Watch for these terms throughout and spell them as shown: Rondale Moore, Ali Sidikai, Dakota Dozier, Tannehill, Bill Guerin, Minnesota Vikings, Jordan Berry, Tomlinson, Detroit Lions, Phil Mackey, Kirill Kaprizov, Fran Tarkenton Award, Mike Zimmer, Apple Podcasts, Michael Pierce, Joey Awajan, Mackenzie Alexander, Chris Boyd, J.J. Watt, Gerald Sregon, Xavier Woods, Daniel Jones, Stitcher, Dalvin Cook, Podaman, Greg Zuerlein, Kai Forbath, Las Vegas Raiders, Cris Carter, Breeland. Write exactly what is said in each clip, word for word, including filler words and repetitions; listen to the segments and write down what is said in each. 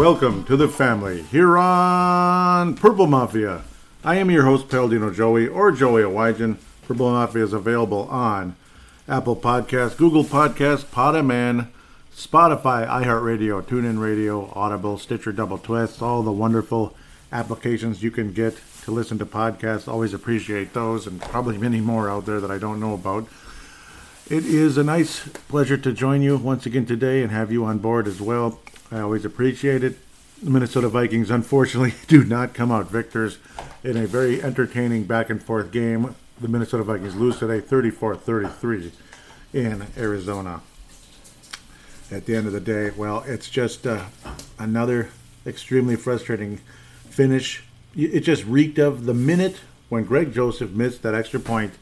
Welcome to the family here on Purple Mafia. I am your host, Paladino Joey, or Joey Awajan. Purple Mafia is available on Apple Podcasts, Google Podcasts, Podaman, Spotify, iHeartRadio, TuneIn Radio, Audible, Stitcher, Double Twist, all the wonderful applications you can get to listen to podcasts. Always appreciate those, and probably many more out there that I don't know about. It is a nice pleasure to join you once again today and have you on board as well. I always appreciate it. The Minnesota Vikings, unfortunately, do not come out victors in a very entertaining back-and-forth game. The Minnesota Vikings lose today thirty-four thirty-three in Arizona. At the end of the day, well, it's just uh, another extremely frustrating finish. It just reeked of the minute when Greg Joseph missed that extra point.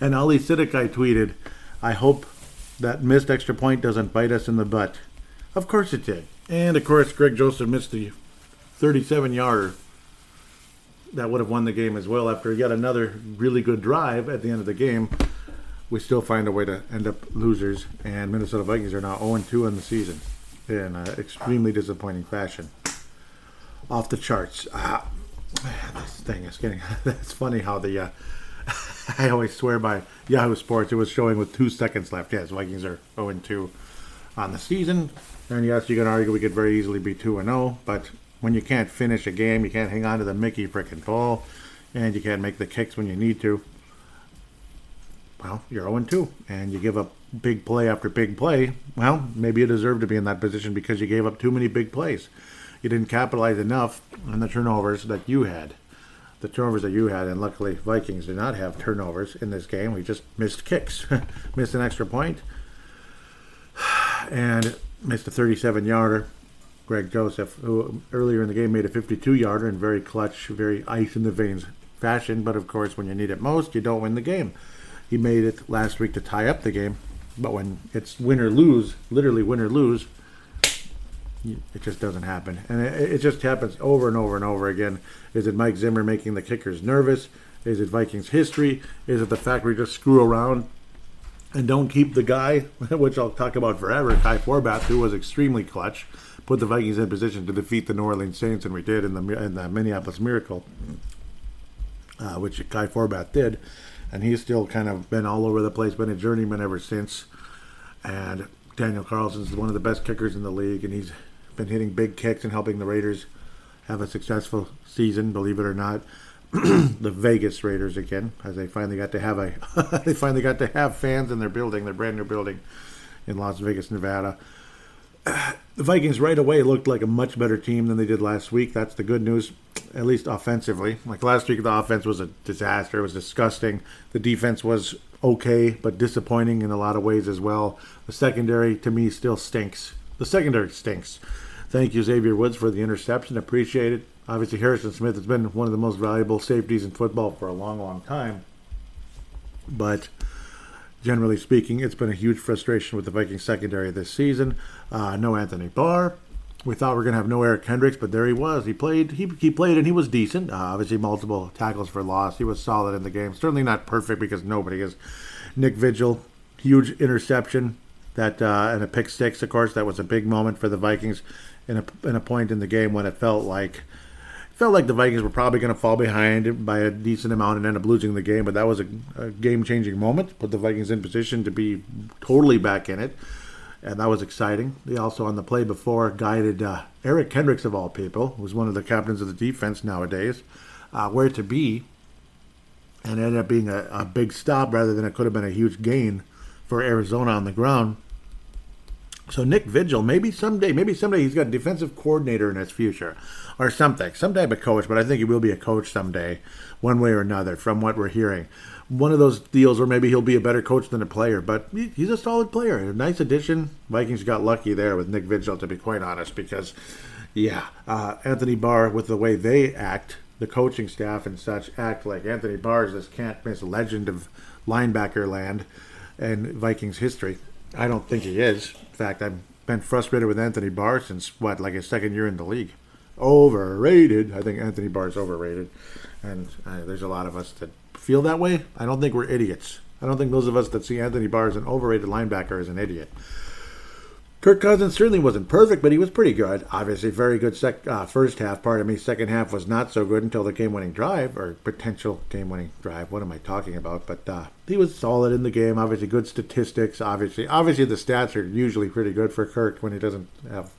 And Ali Sidikai tweeted, "I hope that missed extra point doesn't bite us in the butt." Of course it did. And of course, Greg Joseph missed the thirty-seven yarder that would have won the game as well after yet another really good drive at the end of the game. We still find a way to end up losers, and Minnesota Vikings are now oh and two in the season in an extremely disappointing fashion. Off the charts. Ah, this thing is getting... It's funny how the... Uh, I always swear by Yahoo Sports. It was showing with two seconds left. Yes, Vikings are oh and two on the season. And yes, you can argue we could very easily be two and oh, but when you can't finish a game, you can't hang on to the Mickey frickin' ball, and you can't make the kicks when you need to, well, you're oh and two, and you give up big play after big play. Well, maybe you deserve to be in that position because you gave up too many big plays. You didn't capitalize enough on the turnovers that you had. The turnovers that you had, and luckily Vikings did not have turnovers in this game. We just missed kicks. Missed an extra point. And missed a thirty-seven-yarder. Greg Joseph, who earlier in the game made a fifty-two-yarder in very clutch, very ice-in-the-veins fashion. But, of course, when you need it most, you don't win the game. He made it last week to tie up the game. But when it's win or lose, literally win or lose, it just doesn't happen. And it, it just happens over and over and over again. Is it Mike Zimmer making the kickers nervous? Is it Vikings history? Is it the fact we just screw around and don't keep the guy, which I'll talk about forever, Kai Forbath, who was extremely clutch, put the Vikings in position to defeat the New Orleans Saints, and we did in the, in the Minneapolis Miracle, uh, which Kai Forbath did. And he's still kind of been all over the place, been a journeyman ever since. And Daniel Carlson is one of the best kickers in the league, and he's been hitting big kicks and helping the Raiders have a successful season, believe it or not. The Vegas Raiders again, as they finally got to have a they finally got to have fans in their building, their brand new building in Las Vegas, Nevada. The Vikings right away looked like a much better team than they did last week. That's the good news, at least offensively. Like last week, the offense was a disaster. It was disgusting. The defense was okay, but disappointing in a lot of ways as well. The secondary, to me, still stinks. The secondary stinks. Thank you, Xavier Woods, for the interception. Appreciate it. Obviously, Harrison Smith has been one of the most valuable safeties in football for a long, long time. But generally speaking, it's been a huge frustration with the Vikings secondary this season. Uh, no Anthony Barr. We thought we were going to have no Eric Kendricks, but there he was. He played He, he played, and he was decent. Uh, obviously, multiple tackles for loss. He was solid in the game. Certainly not perfect because nobody is. Nick Vigil, huge interception that uh, and a pick six, of course. That was a big moment for the Vikings in a, in a point in the game when it felt like felt like the Vikings were probably going to fall behind by a decent amount and end up losing the game, but that was a, a game-changing moment. Put the Vikings in position to be totally back in it, and that was exciting. They also, on the play before, guided uh, Eric Kendricks, of all people, who's one of the captains of the defense nowadays, uh, where to be, and ended up being a, a big stop rather than it could have been a huge gain for Arizona on the ground. So Nick Vigil, maybe someday, maybe someday he's got a defensive coordinator in his future or something. Some type of coach, but I think he will be a coach someday, one way or another, from what we're hearing. One of those deals where maybe he'll be a better coach than a player, but he's a solid player. A nice addition. Vikings got lucky there with Nick Vigil, to be quite honest, because, yeah, uh, Anthony Barr, with the way they act, the coaching staff and such act like Anthony Barr is this can't-miss legend of linebacker land and Vikings history. I don't think he is. In fact, I've been frustrated with Anthony Barr since, what, like his second year in the league. Overrated. I think Anthony Barr is overrated. And uh, there's a lot of us that feel that way. I don't think we're idiots. I don't think those of us that see Anthony Barr as an overrated linebacker is an idiot. Kirk Cousins certainly wasn't perfect, but he was pretty good. Obviously, very good sec- uh, first half. Pardon me, second half was not so good until the game-winning drive, or potential game-winning drive. What am I talking about? But uh, he was solid in the game. Obviously, good statistics. Obviously, obviously the stats are usually pretty good for Kirk when he doesn't have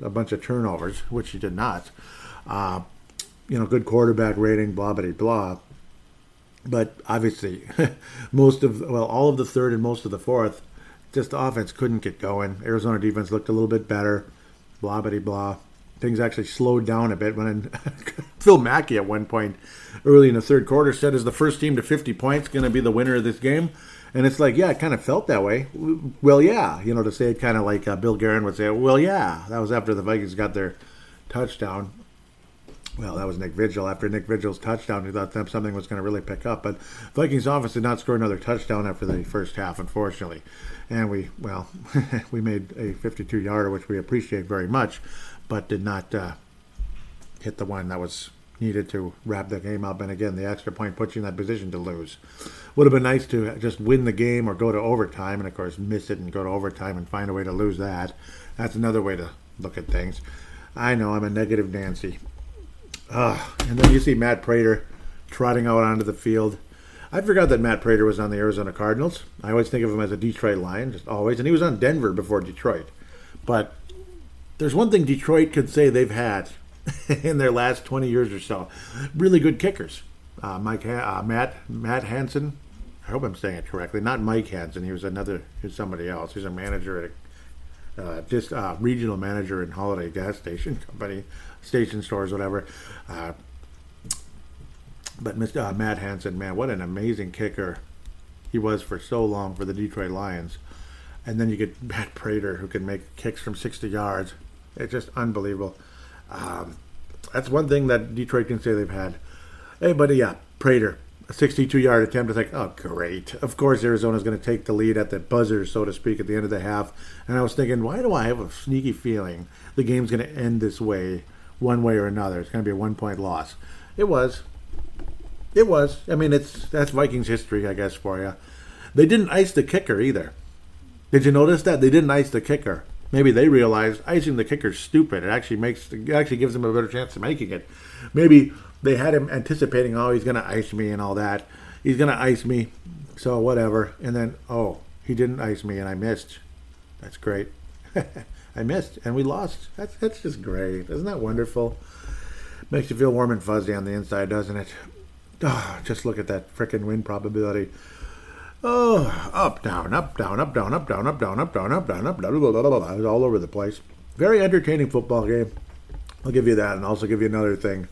a bunch of turnovers, which he did not. Uh, you know, good quarterback rating, blah, blah, blah. But obviously, most of, well, all of the third and most of the fourth, just the offense couldn't get going. Arizona defense looked a little bit better, blah, blah, blah. Things actually slowed down a bit when Phil Mackey at one point early in the third quarter said, is the first team to fifty points going to be the winner of this game? And it's like, yeah, it kind of felt that way. Well, yeah. You know, to say it kind of like uh, Bill Guerin would say, well, yeah. That was after the Vikings got their touchdown. Well, that was Nick Vigil. After Nick Vigil's touchdown, he thought something was going to really pick up. But Vikings offense did not score another touchdown after the first half, unfortunately. And we, well, we made a fifty-two-yarder, which we appreciate very much, but did not uh, hit the one that was needed to wrap the game up. And again, the extra point puts you in that position to lose. Would have been nice to just win the game or go to overtime and, of course, miss it and go to overtime and find a way to lose that. That's another way to look at things. I know, I'm a negative Nancy. Uh, and then you see Matt Prater trotting out onto the field. I forgot that Matt Prater was on the Arizona Cardinals. I always think of him as a Detroit Lion, just always. And he was on Denver before Detroit. But there's one thing Detroit could say they've had in their last twenty years or so. Really good kickers. Uh, Mike, uh, Matt Matt Hansen. I hope I'm saying it correctly. Not Mike Hansen. He was another, he was somebody else. He's a manager at a Uh, just uh, regional manager in Holiday Gas Station Company, station stores, whatever. Uh, but Mister Uh, Matt Hansen, man, what an amazing kicker he was for so long for the Detroit Lions. And then you get Matt Prater, who can make kicks from sixty yards. It's just unbelievable. Um, that's one thing that Detroit can say they've had. Hey, but yeah, Prater, a sixty-two-yard attempt. It's like, oh, great. Of course, Arizona's going to take the lead at the buzzer, so to speak, at the end of the half. And I was thinking, why do I have a sneaky feeling the game's going to end this way, one way or another? It's going to be a one-point loss. It was. It was. I mean, it's that's Vikings history, I guess, for you. They didn't ice the kicker either. Did you notice that? They didn't ice the kicker. Maybe they realized icing the kicker's stupid. It actually makes, it actually gives them a better chance of making it. Maybe they had him anticipating, oh, he's going to ice me and all that. He's going to ice me, so whatever. And then, oh, he didn't ice me and I missed. That's great. I missed and we lost. That's that's just great. Isn't that wonderful? Makes you feel warm and fuzzy on the inside, doesn't it? Oh, just look at that frickin' win probability. Oh, up, down, up, down, up, down, up, down, up, down, up, down, up, down, up, down, blah, blah, blah, blah. It was all over the place. Very entertaining football game. I'll give you that, and also give you another thing.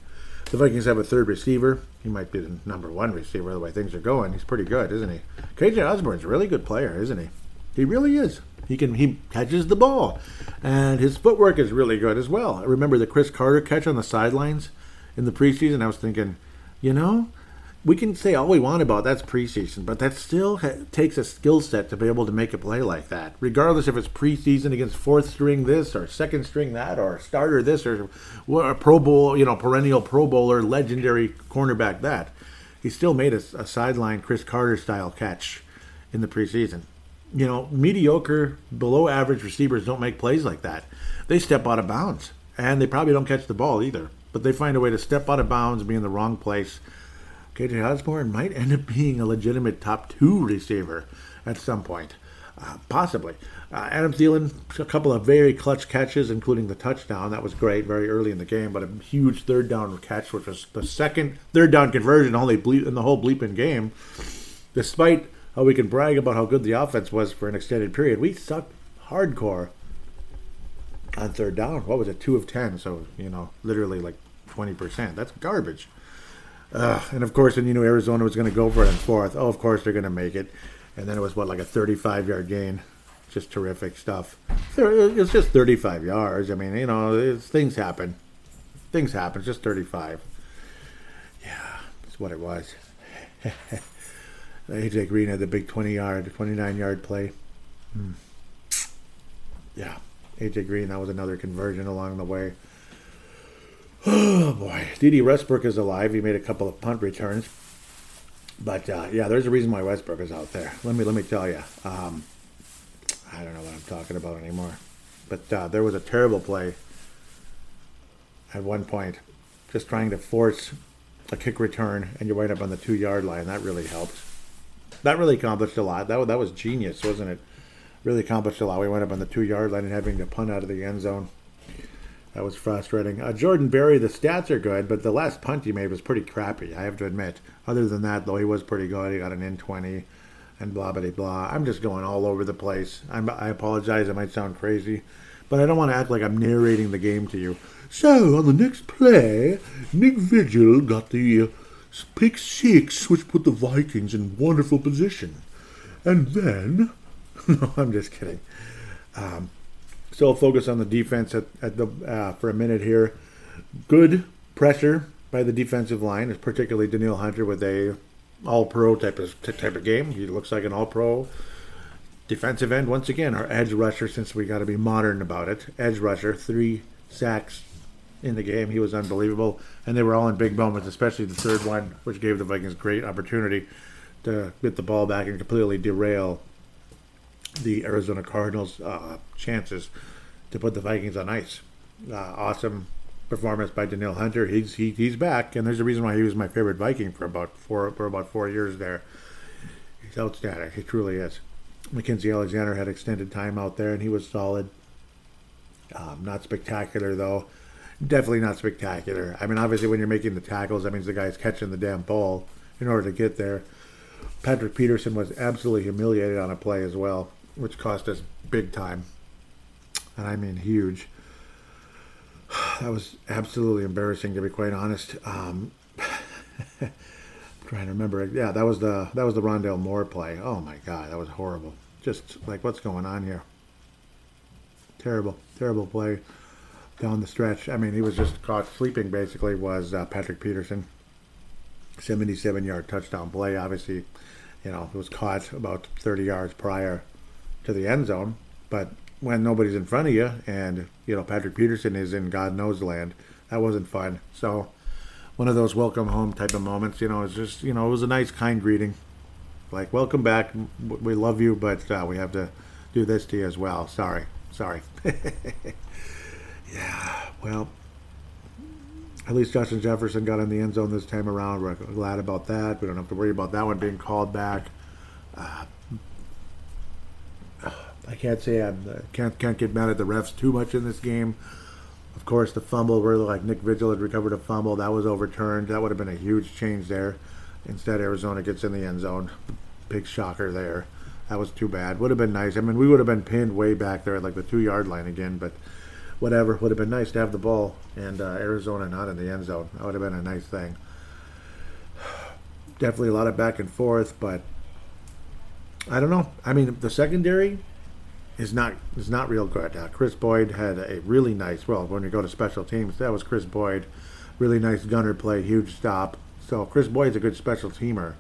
The Vikings have a third receiver. He might be the number one receiver the way things are going. He's pretty good, isn't he? K J Osborn's a really good player, isn't he? He really is. He can he catches the ball, and his footwork is really good as well. I remember the Cris Carter catch on the sidelines in the preseason. I was thinking, you know, we can say all we want about that's preseason, but that still ha- takes a skill set to be able to make a play like that, regardless if it's preseason against fourth string this or second string that or starter this or a Pro Bowl, you know, perennial Pro Bowler, legendary cornerback that. He still made a, a sideline Cris Carter style catch in the preseason. You know, mediocre, below average receivers don't make plays like that. They step out of bounds, and they probably don't catch the ball either, but they find a way to step out of bounds, be in the wrong place. K J Osborn might end up being a legitimate top two receiver at some point, uh, possibly. Uh, Adam Thielen, a couple of very clutch catches, including the touchdown. That was great very early in the game, but a huge third down catch, which was the second third down conversion only ble- in the whole bleeping game. Despite how we can brag about how good the offense was for an extended period, we sucked hardcore on third down. What was it, two of ten? So, you know, literally like twenty percent. That's garbage. Uh, and, of course, and you knew Arizona was going to go for it on fourth. Oh, of course, they're going to make it. And then it was, what, like a thirty-five-yard gain. Just terrific stuff. It's just thirty-five yards. I mean, you know, it's, things happen. Things happen. It's just thirty-five. Yeah, that's what it was. A J. Green had the big twenty-yard, twenty-nine-yard play. Hmm. Yeah, A J. Green, that was another conversion along the way. Oh, boy. D D. Westbrook is alive. He made a couple of punt returns. But, uh, yeah, there's a reason why Westbrook is out there. Let me let me tell you. Um, I don't know what I'm talking about anymore. But uh, there was a terrible play at one point, just trying to force a kick return, and you're right up on the two-yard line. That really helped. That really accomplished a lot. That, that was genius, wasn't it? Really accomplished a lot. We went up on the two-yard line and having to punt out of the end zone. That was frustrating. Uh, Jordan Berry, the stats are good, but the last punt he made was pretty crappy, I have to admit. Other than that, though, he was pretty good. He got an in twenty and blah, blah, blah. I'm just going all over the place. I'm, I apologize. I might sound crazy, but I don't want to act like I'm narrating the game to you. So, on the next play, Nick Vigil got the uh, pick six, which put the Vikings in wonderful position. And then... no, I'm just kidding. Um, still focus on the defense at, at the uh, for a minute here. Good pressure by the defensive line, particularly Danielle Hunter with a all-pro type of type of game. He looks like an all-pro defensive end once again. Our edge rusher, since we got to be modern about it, edge rusher, three sacks in the game. He was unbelievable, and they were all in big moments, especially the third one, which gave the Vikings great opportunity to get the ball back and completely derail the Arizona Cardinals' uh, chances to put the Vikings on ice. Uh, awesome performance by Danielle Hunter. He's he, he's back, and there's a reason why he was my favorite Viking for about four for about four years there. He's outstanding. He truly is. Mackenzie Alexander had extended time out there, and he was solid. Um, not spectacular, though. Definitely not spectacular. I mean, obviously, when you're making the tackles, that means the guy's catching the damn ball in order to get there. Patrick Peterson was absolutely humiliated on a play as well, which cost us big time, and I mean huge. That was absolutely embarrassing, to be quite honest. Um, I'm trying to remember. Yeah, that was the that was the Rondale Moore play. Oh my God, that was horrible. Just like, what's going on here? Terrible, terrible play down the stretch. I mean, he was just caught sleeping. Basically, was uh, Patrick Peterson. seventy-seven-yard touchdown play. Obviously, you know, it was caught about thirty yards prior to the end zone, but when nobody's in front of you and, you know, Patrick Peterson is in God knows land, that wasn't fun. So one of those welcome home type of moments, you know, it's just, you know, it was a nice, kind greeting. Like, welcome back. We love you, but uh, we have to do this to you as well. Sorry. Sorry. Yeah. Well, at least Justin Jefferson got in the end zone this time around. We're glad about that. We don't have to worry about that one being called back. Uh, I can't say I uh, can't can't get mad at the refs too much in this game. Of course, the fumble, where like Nick Vigil had recovered a fumble, that was overturned. That would have been a huge change there. Instead, Arizona gets in the end zone. Big shocker there. That was too bad. Would have been nice. I mean, we would have been pinned way back there at like the two-yard line again, but whatever. Would have been nice to have the ball and uh, Arizona not in the end zone. That would have been a nice thing. Definitely a lot of back and forth, but I don't know. I mean, the secondary is not is not real good. Uh, Chris Boyd had a really nice, well, when you go to special teams, that was Chris Boyd. Really nice gunner play, huge stop. So Chris Boyd's a good special teamer.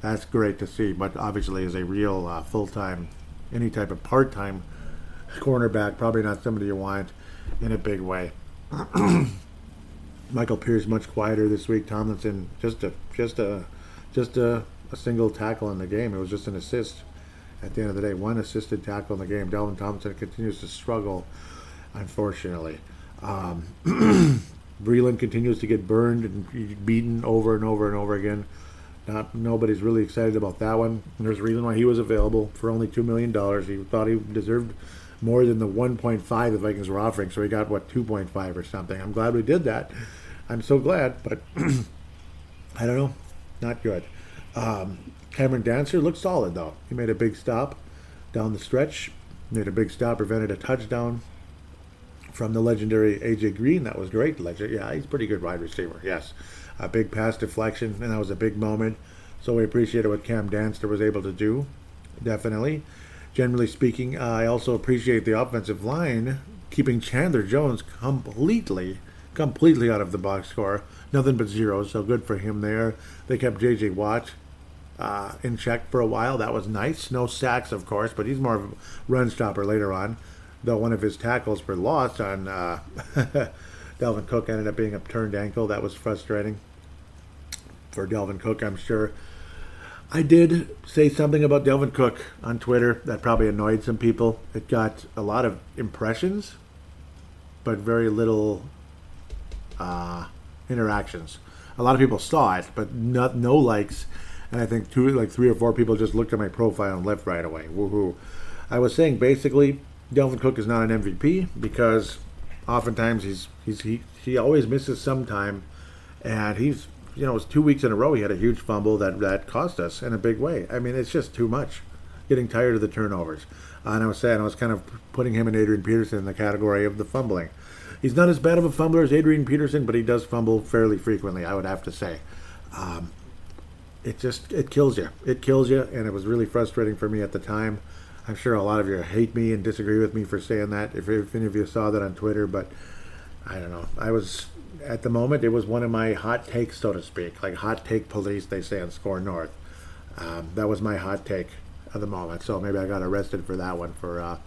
That's great to see, but obviously is a real uh, full-time, any type of part-time cornerback, probably not somebody you want in a big way. Michael Pierce much quieter this week. Tomlinson, just a just a, just a, a single tackle in the game. It was just an assist. At the end of the day, one assisted tackle in the game. Dalvin Thompson continues to struggle, unfortunately. Um, Breeland continues to get burned and beaten over and over and over again. Not nobody's really excited about that one. And there's a reason why he was available for only two million dollars. He thought he deserved more than the one point five the Vikings were offering, so he got, what, two point five or something. I'm glad we did that. I'm so glad, but I don't know. Not good. Um... Cameron Dancer looked solid, though. He made a big stop down the stretch. Made a big stop, prevented a touchdown from the legendary A J Green. That was great. Legend, yeah, he's a pretty good wide receiver, yes. A big pass deflection, and that was a big moment. So we appreciated what Cam Dancer was able to do, definitely. Generally speaking, uh, I also appreciate the offensive line keeping Chandler Jones completely, completely out of the box score. Nothing but zeros, so good for him there. They kept J J Watt Uh, in check for a while. That was nice. No sacks, of course, but he's more of a run stopper later on, though one of his tackles for loss on uh, Dalvin Cook ended up being a turned ankle. That was frustrating for Dalvin Cook, I'm sure. I did say something about Dalvin Cook on Twitter that probably annoyed some people. It got a lot of impressions, but very little uh, interactions. A lot of people saw it, but not, no likes. And I think two, like three or four people just looked at my profile and left right away. Woohoo. I was saying basically Dalvin Cook is not an M V P because oftentimes he's, he's he he always misses some time. And he's, you know, it was two weeks in a row he had a huge fumble that, that cost us in a big way. I mean, it's just too much. Getting tired of the turnovers. And I was saying, I was kind of putting him and Adrian Peterson in the category of the fumbling. He's not as bad of a fumbler as Adrian Peterson, but he does fumble fairly frequently, I would have to say. Um, it just, it kills you. It kills you, and it was really frustrating for me at the time. I'm sure a lot of you hate me and disagree with me for saying that, if, if any of you saw that on Twitter, but I don't know. I was... At the moment, it was one of my hot takes, so to speak. Like hot take police, they say on Score North. Um, that was my hot take at the moment. So maybe I got arrested for that one, for uh,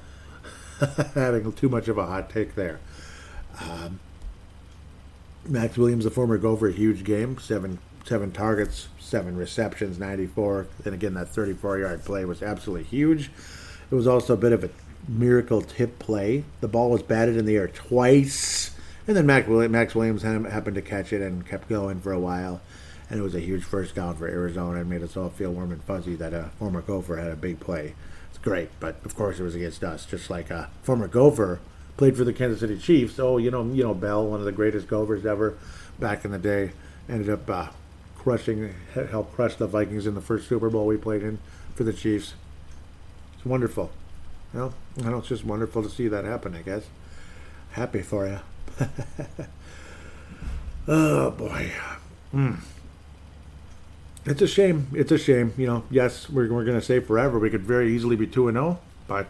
having too much of a hot take there. Um, Maxx Williams, the former Gopher, huge game. Seven seven targets, seven receptions, ninety-four. And again, that thirty-four-yard play was absolutely huge. It was also a bit of a miracle tip play. The ball was batted in the air twice. And then Maxx Williams happened to catch it and kept going for a while. And it was a huge first down for Arizona and made us all feel warm and fuzzy that a former Gopher had a big play. It's great, but of course it was against us. Just like a former Gopher played for the Kansas City Chiefs. Oh, you know, you know Bell, one of the greatest Gophers ever back in the day, ended up uh, crushing, helped crush the Vikings in the first Super Bowl we played in for the Chiefs. It's wonderful. You know, I know it's just wonderful to see that happen, I guess. Happy for you. Oh boy, mm. It's a shame. It's a shame. You know, yes, we're we're gonna say forever we could very easily be two and zero, but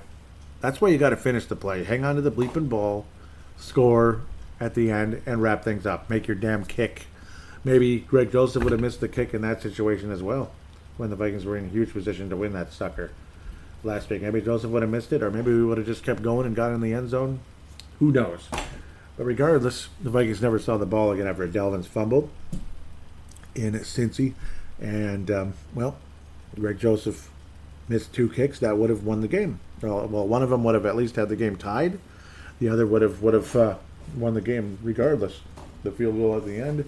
that's why you got to finish the play, hang on to the bleeping ball, score at the end, and wrap things up. Make your damn kick. Maybe Greg Joseph would have missed the kick in that situation as well, when the Vikings were in a huge position to win that sucker last week. Maybe Joseph would have missed it, or maybe we would have just kept going and got in the end zone. Who knows? But regardless, the Vikings never saw the ball again after Dalvin's fumbled in Cincy. And, um, well, Greg Joseph missed two kicks. That would have won the game. Well, one of them would have at least had the game tied. The other would have would have uh, won the game regardless. The field goal at the end,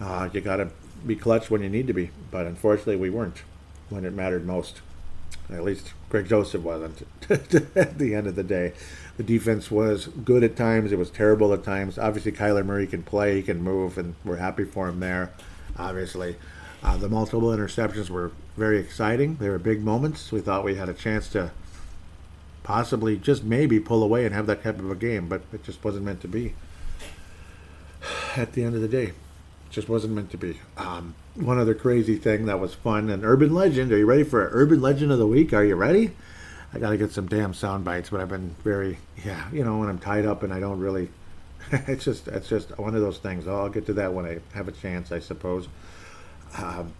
uh, you got to be clutch when you need to be. But unfortunately, we weren't when it mattered most. At least Greg Joseph wasn't at the end of the day. The defense was good at times. It was terrible at times. Obviously, Kyler Murray can play. He can move, and we're happy for him there, obviously. Uh, the multiple interceptions were very exciting. They were big moments. We thought we had a chance to possibly just maybe pull away and have that type of a game, but it just wasn't meant to be. At the end of the day, it just wasn't meant to be. Um, one other crazy thing that was fun, an urban legend. Are you ready for an urban legend of the week? Are you ready? I gotta get some damn sound bites, but I've been very, yeah, you know, when I'm tied up and I don't really, it's just, it's just one of those things. I'll get to that when I have a chance, I suppose. Um,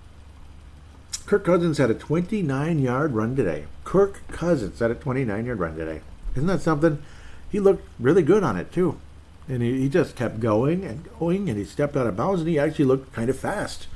Kirk Cousins had a twenty-nine-yard run today. Kirk Cousins had a twenty-nine-yard run today. Isn't that something? He looked really good on it, too. And he, he just kept going and going, and he stepped out of bounds, and he actually looked kind of fast.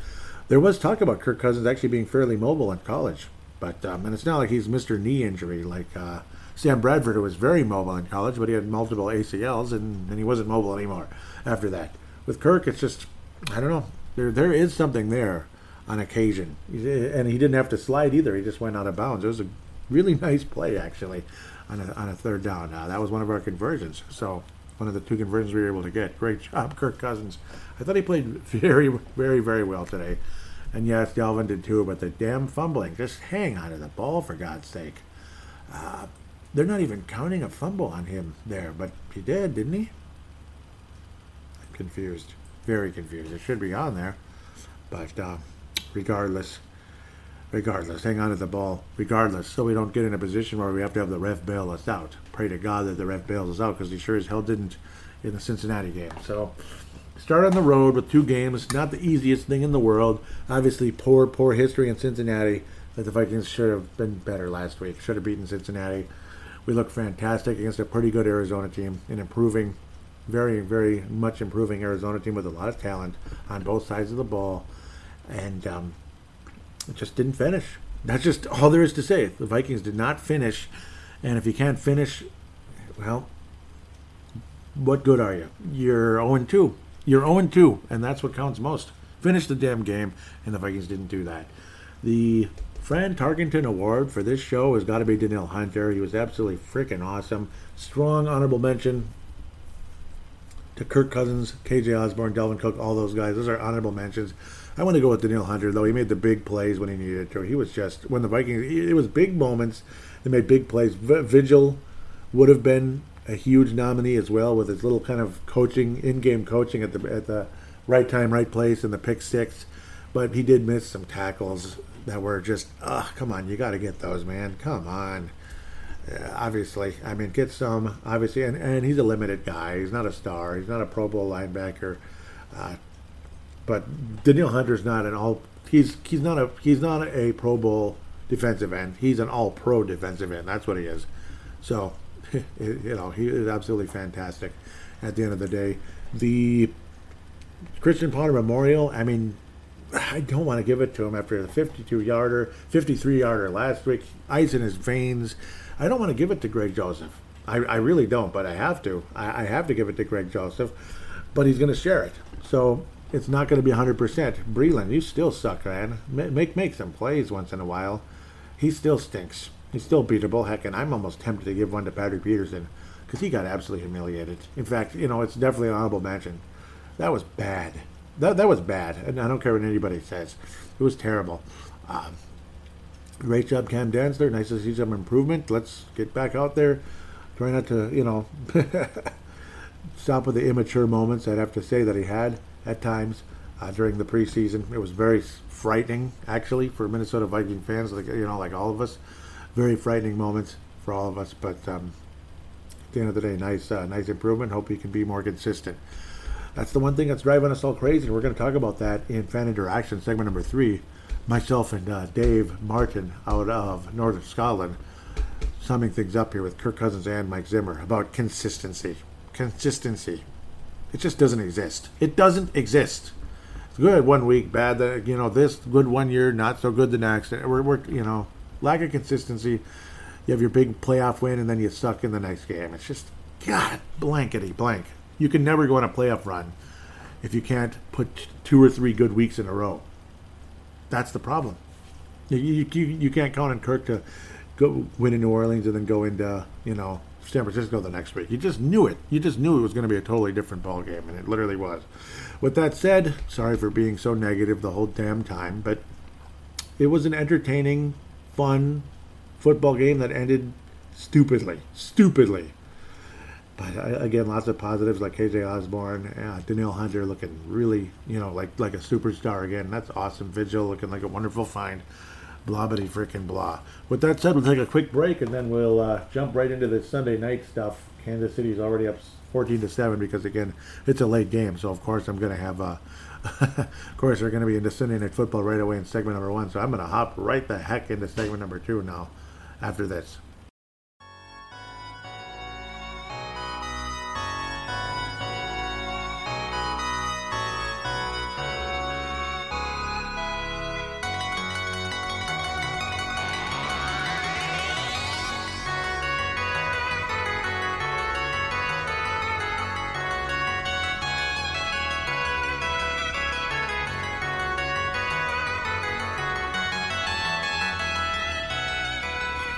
There was talk about Kirk Cousins actually being fairly mobile in college. But um, and it's not like he's Mister Knee Injury, like uh, Sam Bradford, who was very mobile in college, but he had multiple A C Ls, and, and he wasn't mobile anymore after that. With Kirk, it's just, I don't know, there there is something there on occasion. And he didn't have to slide either. He just went out of bounds. It was a really nice play, actually, on a, on a third down. Uh, that was one of our conversions. So one of the two conversions we were able to get. Great job, Kirk Cousins. I thought he played very, very, very well today. And yes, Dalvin did too, but the damn fumbling. Just hang on to the ball, for God's sake. Uh, they're not even counting a fumble on him there, but he did, didn't he? I'm confused. Very confused. It should be on there. But uh, regardless, regardless, hang on to the ball. Regardless, so we don't get in a position where we have to have the ref bail us out. Pray to God that the ref bails us out, because he sure as hell didn't in the Cincinnati game. So... Start on the road with two games, not the easiest thing in the world. Obviously, poor, poor history in Cincinnati, that the Vikings should have been better last week. Should have beaten Cincinnati. We look fantastic against a pretty good Arizona team, an improving, very, very much improving Arizona team with a lot of talent on both sides of the ball. And um, It just didn't finish. That's just all there is to say. The Vikings did not finish. And if you can't finish, well, what good are you? You're oh and two. You're oh and two, and that's what counts most. Finish the damn game, and the Vikings didn't do that. The Fran Tarkenton Award for this show has got to be Danielle Hunter. He was absolutely freaking awesome. Strong honorable mention to Kirk Cousins, K J Osborn, Dalvin Cook, all those guys. Those are honorable mentions. I want to go with Danielle Hunter, though. He made the big plays when he needed to. He was just, when the Vikings, it was big moments. They made big plays. Vigil would have been a huge nominee as well, with his little kind of coaching, in-game coaching at the at the right time, right place, and the pick six. But he did miss some tackles that were just, ah, come on, you got to get those, man. Come on. Uh, obviously, I mean, get some, obviously. And, and he's a limited guy. He's not a star. He's not a Pro Bowl linebacker. Uh, but Danielle Hunter's not an all. He's he's not a he's not a Pro Bowl defensive end. He's an all-pro defensive end. That's what he is. So, you know, he is absolutely fantastic at the end of the day. The Christian Ponder Memorial, I mean, I don't want to give it to him after the fifty-two-yarder, fifty-three-yarder last week. Ice in his veins. I don't want to give it to Greg Joseph. I, I really don't, but I have to. I, I have to give it to Greg Joseph, but he's going to share it. So it's not going to be one hundred percent. Breeland, you still suck, man. Make, make some plays once in a while. He still stinks. He's still beatable. Heck, and I'm almost tempted to give one to Patrick Peterson because he got absolutely humiliated. In fact, you know, it's definitely an honorable mention. That was bad. That that was bad, and I don't care what anybody says. It was terrible. Um, great job, Cam Dantzler. Nice to see some improvement. Let's get back out there. Try not to, you know, stop with the immature moments, I'd have to say, that he had at times uh, during the preseason. It was very frightening, actually, for Minnesota Viking fans, like, you know, like all of us. Very frightening moments for all of us, but um, at the end of the day, nice uh, nice improvement. Hope he can be more consistent. That's the one thing that's driving us all crazy. We're going to talk about that in fan interaction, segment number three. Myself and uh, Dave Martin out of Northern Scotland, summing things up here with Kirk Cousins and Mike Zimmer about consistency. Consistency. It just doesn't exist. It doesn't exist. It's good one week, bad, the, you know, this good one year, not so good the next. We're, we're you know... Lack of consistency. You have your big playoff win, and then you suck in the next game. It's just, God, blankety blank. You can never go on a playoff run if you can't put two or three good weeks in a row. That's the problem. You you, you can't count on Kirk to go win in New Orleans and then go into, you know, San Francisco the next week. You just knew it. You just knew it was going to be a totally different ball game, and it literally was. With that said, sorry for being so negative the whole damn time, but it was an entertaining, fun football game that ended stupidly, stupidly. But uh, again, lots of positives like K J Osborn, uh, Danielle Hunter looking really, you know, like like a superstar again. That's awesome. Vigil looking like a wonderful find. Blah bitty freaking blah. With that said, we'll take a quick break and then we'll uh, jump right into the Sunday night stuff. Kansas City's already up fourteen to seven because again, it's a late game, so of course I'm going to have a. Uh, of course, we're going to be into Sunday Night Football right away in segment number one, so I'm going to hop right the heck into segment number two now after this.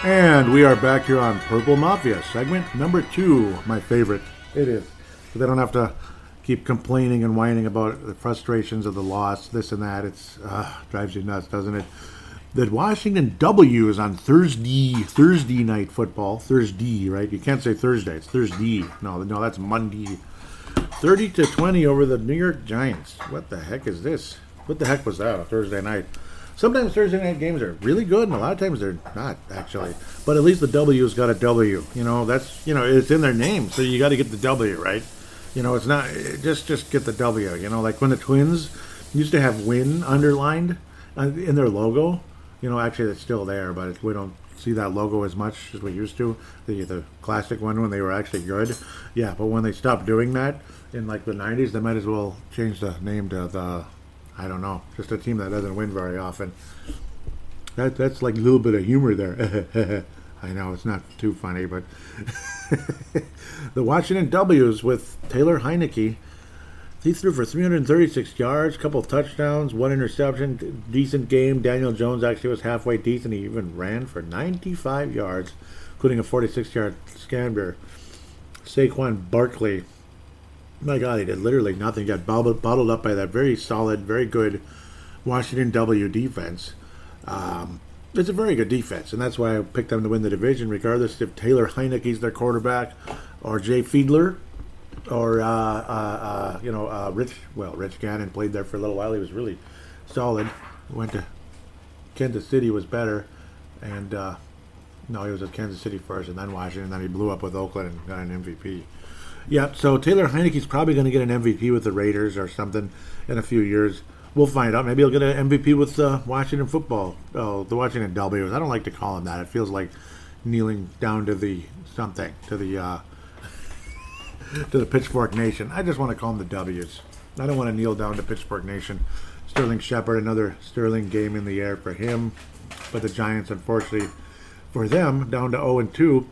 And we are back here on Purple Mafia, segment number two, my favorite. It is. So they don't have to keep complaining and whining about the frustrations of the loss, this and that. It's uh, drives you nuts, doesn't it? The Washington W is on Thursday, Thursday night football. Thursday, right? You can't say Thursday. It's Thursday. No, no, that's Monday. thirty to twenty over the New York Giants. What the heck is this? What the heck was that on Thursday night? Sometimes Thursday night games are really good, and a lot of times they're not, actually. But at least the W's got a W. You know, that's, you know, it's in their name, so you got to get the W, right? You know, it's not, just just get the W. You know, like when the Twins used to have win underlined in their logo. You know, actually, it's still there, but we don't see that logo as much as we used to. The, the classic one when they were actually good. Yeah, but when they stopped doing that in, like, the nineties, they might as well change the name to the... I don't know. Just a team that doesn't win very often. That that's like a little bit of humor there. I know it's not too funny, but the Washington W's with Taylor Heinicke. He threw for three hundred thirty-six yards, couple of touchdowns, one interception, decent game. Daniel Jones actually was halfway decent. He even ran for ninety-five yards, including a forty-six-yard scamper. Saquon Barkley, my God, he did literally nothing. Got bottled, bottled up by that very solid, very good Washington W defense. Um, it's a very good defense, and that's why I picked them to win the division, regardless if Taylor Heinicke's their quarterback or Jay Fiedler. Or, uh, uh, uh, you know, uh, Rich, well, Rich Gannon played there for a little while. He was really solid. Went to Kansas City, was better. And, uh, no, he was at Kansas City first and then Washington. And then he blew up with Oakland and got an M V P. Yeah, so Taylor Heinicke's probably going to get an M V P with the Raiders or something in a few years. We'll find out. Maybe he'll get an M V P with uh, Washington football. Oh, the Washington W's. I don't like to call him that. It feels like kneeling down to the something, to the, uh, to the Pitchfork Nation. I just want to call them the W's. I don't want to kneel down to Pitchfork Nation. Sterling Shepard, another Sterling game in the air for him. But the Giants, unfortunately, for them, down to oh and two.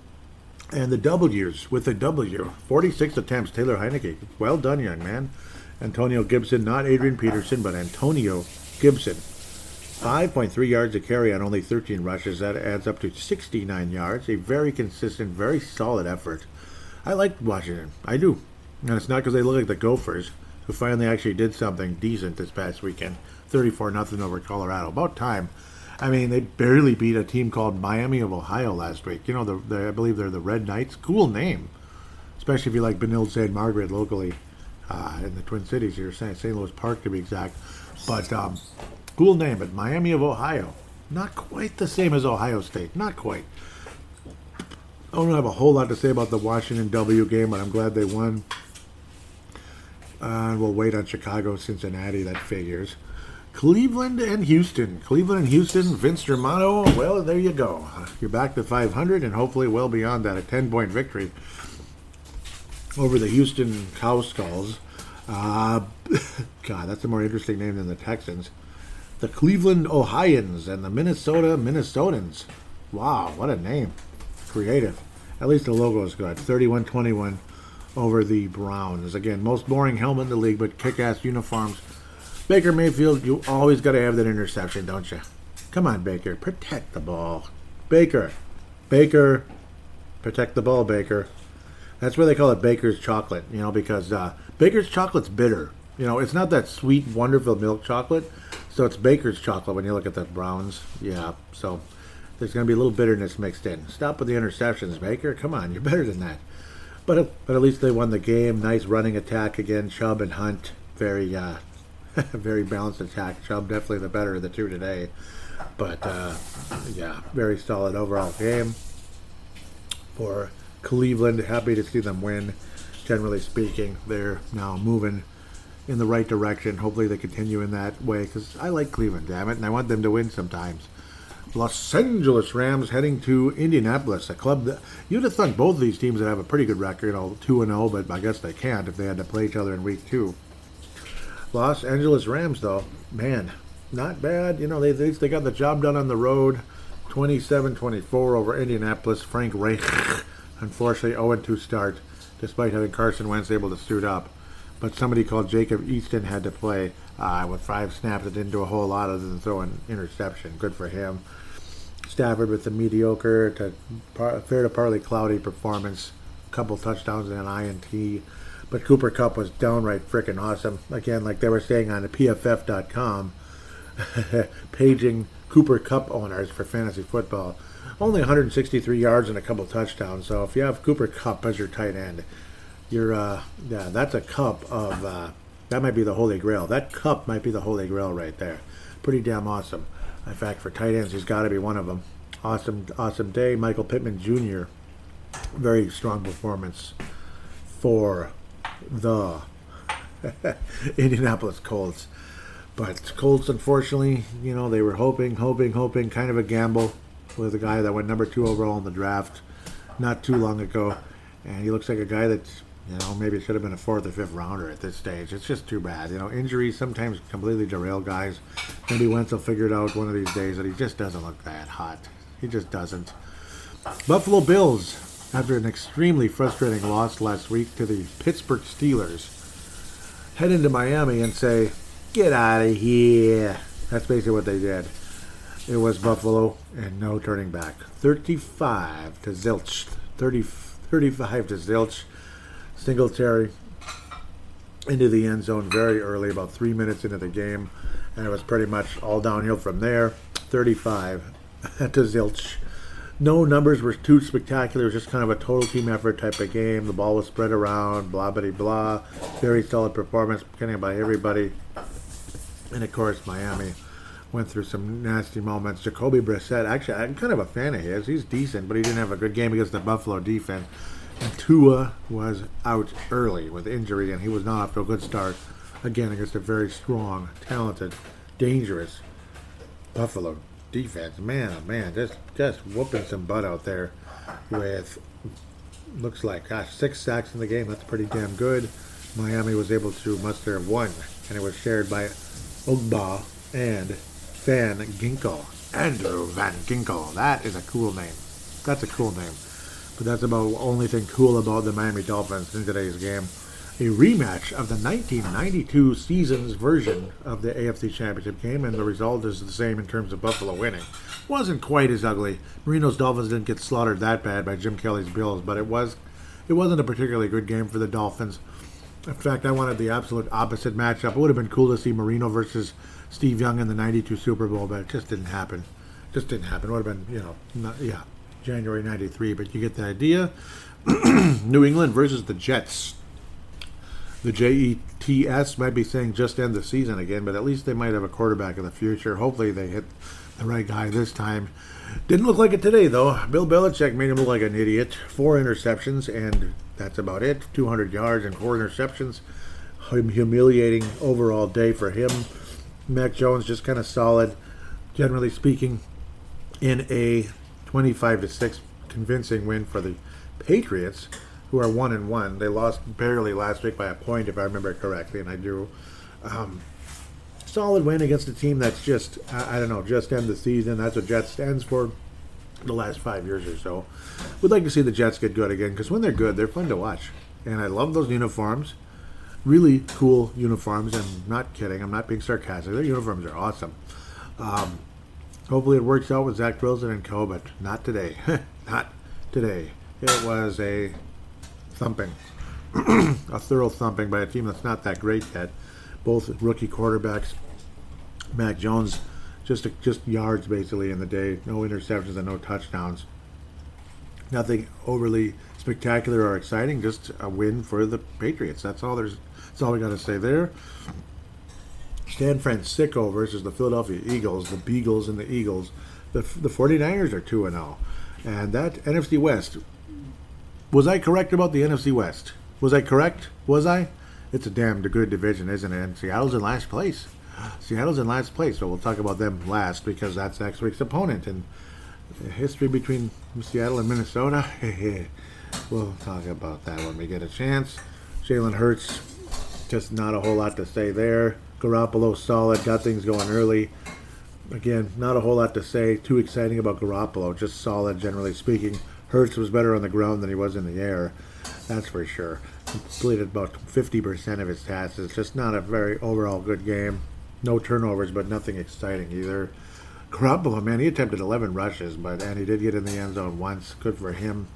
And the W's with a W. forty-six attempts, Taylor Heinicke. Well done, young man. Antonio Gibson, not Adrian Peterson, but Antonio Gibson. five point three yards a carry on only thirteen rushes. That adds up to sixty-nine yards. A very consistent, very solid effort. I like Washington. I do. And it's not because they look like the Gophers, who finally actually did something decent this past weekend. thirty-four nothing over Colorado. About time. I mean, they barely beat a team called Miami of Ohio last week. You know, the, the, I believe they're the Red Knights. Cool name. Especially if you like Benilde Saint Margaret locally uh, in the Twin Cities here. Saint Louis Park, to be exact. But um, cool name. But Miami of Ohio. Not quite the same as Ohio State. Not quite. I don't have a whole lot to say about the Washington W game, but I'm glad they won. Uh, we'll wait on Chicago, Cincinnati, that figures. Cleveland and Houston. Cleveland and Houston, Vince Germano, well, there you go. You're back to five hundred and hopefully well beyond that. A ten-point victory over the Houston Cow Skulls. Uh, God, that's a more interesting name than the Texans. The Cleveland Ohioans and the Minnesota Minnesotans. Wow, what a name. Creative. At least the logo is good. thirty-one twenty-one over the Browns. Again, most boring helmet in the league, but kick-ass uniforms. Baker Mayfield, you always got to have that interception, don't you? Come on, Baker. Protect the ball. Baker. Baker. Protect the ball, Baker. That's why they call it Baker's chocolate, you know, because uh, Baker's chocolate's bitter. You know, it's not that sweet, wonderful milk chocolate, so it's Baker's chocolate when you look at the Browns. Yeah, so... there's going to be a little bitterness mixed in. Stop with the interceptions, Baker. Come on, you're better than that. But but at least they won the game. Nice running attack again. Chubb and Hunt, very uh, very balanced attack. Chubb definitely the better of the two today. But uh, yeah, very solid overall game for Cleveland. Happy to see them win. Generally speaking, they're now moving in the right direction. Hopefully they continue in that way because I like Cleveland, damn it, and I want them to win sometimes. Los Angeles Rams heading to Indianapolis, a club that you'd have thought both of these teams would have a pretty good record, you know, two and oh, but I guess they can't if they had to play each other in week two. Los Angeles Rams, though, man, not bad. You know, they they got the job done on the road, twenty-seven twenty-four over Indianapolis. Frank Reich, unfortunately, oh and two start, despite having Carson Wentz able to suit up. But somebody called Jacob Easton had to play uh, with five snaps. It didn't do a whole lot other than throw an interception. Good for him. Stafford with the mediocre to par- fair to partly cloudy performance. A couple touchdowns and an I N T. But Cooper Kupp was downright freaking awesome. Again, like they were saying on the P F F dot com, paging Cooper Kupp owners for fantasy football. Only one hundred sixty-three yards and a couple touchdowns. So if you have Cooper Kupp as your tight end, Your, uh, yeah, that's a cup of, uh, that might be the Holy Grail. That cup might be the Holy Grail right there. Pretty damn awesome. In fact, for tight ends, he's got to be one of them. Awesome, awesome day. Michael Pittman Junior Very strong performance for the Indianapolis Colts. But Colts, unfortunately, you know, they were hoping, hoping, hoping, kind of a gamble with a guy that went number two overall in the draft not too long ago. And he looks like a guy that's You know, maybe it should have been a fourth or fifth rounder at this stage. It's just too bad. You know, injuries sometimes completely derail guys. Maybe Wentz will figure it out one of these days that he just doesn't look that hot. He just doesn't. Buffalo Bills, after an extremely frustrating loss last week to the Pittsburgh Steelers, head into Miami and say, get out of here. That's basically what they did. It was Buffalo and no turning back. thirty-five to zilch. thirty, thirty-five to zilch. Singletary into the end zone very early, about three minutes into the game, and it was pretty much all downhill from there. thirty-five to zilch. No numbers were too spectacular. It was just kind of a total team effort type of game. The ball was spread around, blah, blah, blah. Very solid performance, getting by everybody. And, of course, Miami went through some nasty moments. Jacoby Brissett, actually, I'm kind of a fan of his. He's decent, but he didn't have a good game against the Buffalo defense. And Tua was out early with injury, and he was not off to a good start. Again, against a very strong, talented, dangerous Buffalo defense. Man, oh man, just, just whooping some butt out there with, looks like, gosh, six sacks in the game. That's pretty damn good. Miami was able to muster one, and it was shared by Ogba and Van Ginkel. Andrew Van Ginkel. That is a cool name. That's a cool name. But that's about the only thing cool about the Miami Dolphins in today's game. A rematch of the nineteen ninety-two season's version of the A F C Championship game, and the result is the same in terms of Buffalo winning. Wasn't quite as ugly. Marino's Dolphins didn't get slaughtered that bad by Jim Kelly's Bills, but it was, it wasn't a particularly good game for the Dolphins. In fact, I wanted the absolute opposite matchup. It would have been cool to see Marino versus Steve Young in the ninety-two Super Bowl, but it just didn't happen. Just didn't happen. It would have been, you know, not, yeah, January ninety-three, but you get the idea. New England versus the Jets. The J E T S might be saying just end the season again, but at least they might have a quarterback in the future. Hopefully they hit the right guy this time. Didn't look like it today, though. Bill Belichick made him look like an idiot. Four interceptions, and that's about it. two hundred yards and four interceptions. Humiliating overall day for him. Mac Jones just kind of solid, generally speaking, in a twenty-five to six convincing win for the Patriots, who are one and one. They lost barely last week by a point, if I remember correctly, and I do. Um, solid win against a team that's just, I, I don't know, just end the season. That's what Jets stands for the last five years or so. Would like to see the Jets get good again, because when they're good, they're fun to watch. And I love those uniforms. Really cool uniforms. I'm not kidding. I'm not being sarcastic. Their uniforms are awesome. Um, hopefully it works out with Zach Wilson and co, but not today. Not today. It was a thumping, a thorough thumping by a team that's not that great yet. Both rookie quarterbacks. Mac Jones, just just yards basically in the day, no interceptions and no touchdowns. Nothing overly spectacular or exciting, just a win for the Patriots. That's all there's. That's all we got to say there. San Francisco versus the Philadelphia Eagles, the Beagles and the Eagles. The the 49ers are two and zero, and that N F C West. Was I correct about the N F C West? Was I correct? Was I? It's a damned good division, isn't it? And Seattle's in last place. Seattle's in last place, so we'll talk about them last because that's next week's opponent. And the history between Seattle and Minnesota, we'll talk about that when we get a chance. Jalen Hurts, just not a whole lot to say there. Garoppolo, solid, got things going early. Again, not a whole lot to say. Too exciting about Garoppolo, just solid, generally speaking. Hurts was better on the ground than he was in the air. That's for sure. Completed about fifty percent of his tasks. It's just not a very overall good game. No turnovers, but nothing exciting either. Garoppolo, man, he attempted eleven rushes, but and he did get in the end zone once. Good for him.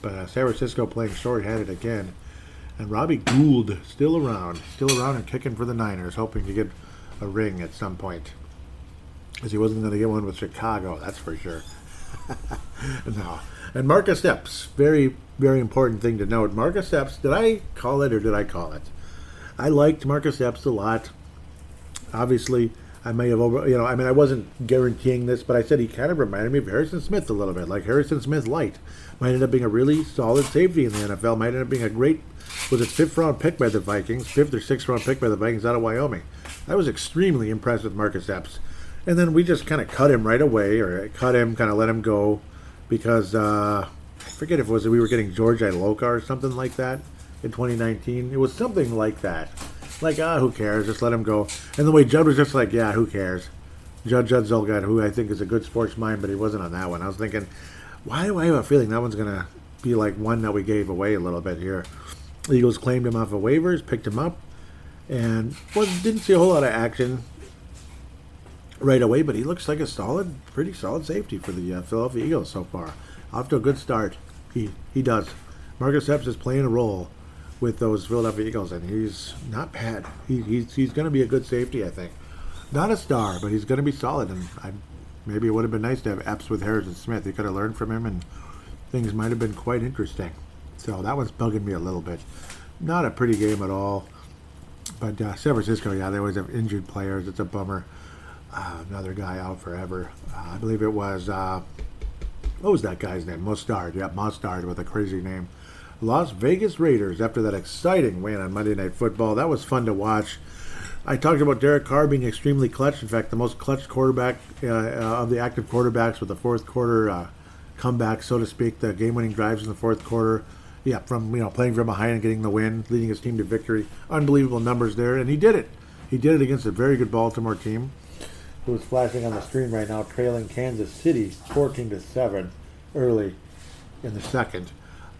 But uh, San Francisco playing short-handed again. And Robbie Gould still around. Still around and kicking for the Niners, hoping to get a ring at some point. Because he wasn't going to get one with Chicago, that's for sure. No. And Marcus Epps, very, very important thing to note. Marcus Epps, did I call it or did I call it? I liked Marcus Epps a lot. Obviously, I may have over, you know, I mean, I wasn't guaranteeing this, but I said he kind of reminded me of Harrison Smith a little bit, like Harrison Smith light. Might end up being a really solid safety in the N F L. Might end up being a great, was it fifth round pick by the Vikings, fifth or sixth round pick by the Vikings out of Wyoming. I was extremely impressed with Marcus Epps. And then we just kind of cut him right away, or cut him, kind of let him go, because uh, I forget if it was we were getting George Iloka or something like that. in twenty nineteen. It was something like that. Like, ah, who cares? Just let him go. And the way Judd was just like, yeah, who cares? Judd Judd Zolgad, who I think is a good sports mind, but he wasn't on that one. I was thinking, why do I have a feeling that one's going to be like one that we gave away a little bit here? The Eagles claimed him off of waivers, picked him up, and well, didn't see a whole lot of action right away, but he looks like a solid, pretty solid safety for the uh, Philadelphia Eagles so far. Off to a good start. He he does. Marcus Epps is playing a role with those Philadelphia Eagles, and he's not bad. He, he's he's going to be a good safety, I think. Not a star, but he's going to be solid, and I, maybe it would have been nice to have Epps with Harrison Smith. You could have learned from him, and things might have been quite interesting. So that one's bugging me a little bit. Not a pretty game at all. But uh, San Francisco, yeah, they always have injured players. It's a bummer. Uh, another guy out forever. Uh, I believe it was, uh, what was that guy's name? Mostard. Yeah, Mostard with a crazy name. Las Vegas Raiders after that exciting win on Monday Night Football. That was fun to watch. I talked about Derek Carr being extremely clutch. In fact, the most clutch quarterback uh, uh, of the active quarterbacks with the fourth quarter uh, comeback, so to speak, the game-winning drives in the fourth quarter. Yeah, from, you know, playing from behind and getting the win, leading his team to victory. Unbelievable numbers there, and he did it. He did it against a very good Baltimore team, who is flashing on the screen right now, trailing Kansas City fourteen to seven early in the second.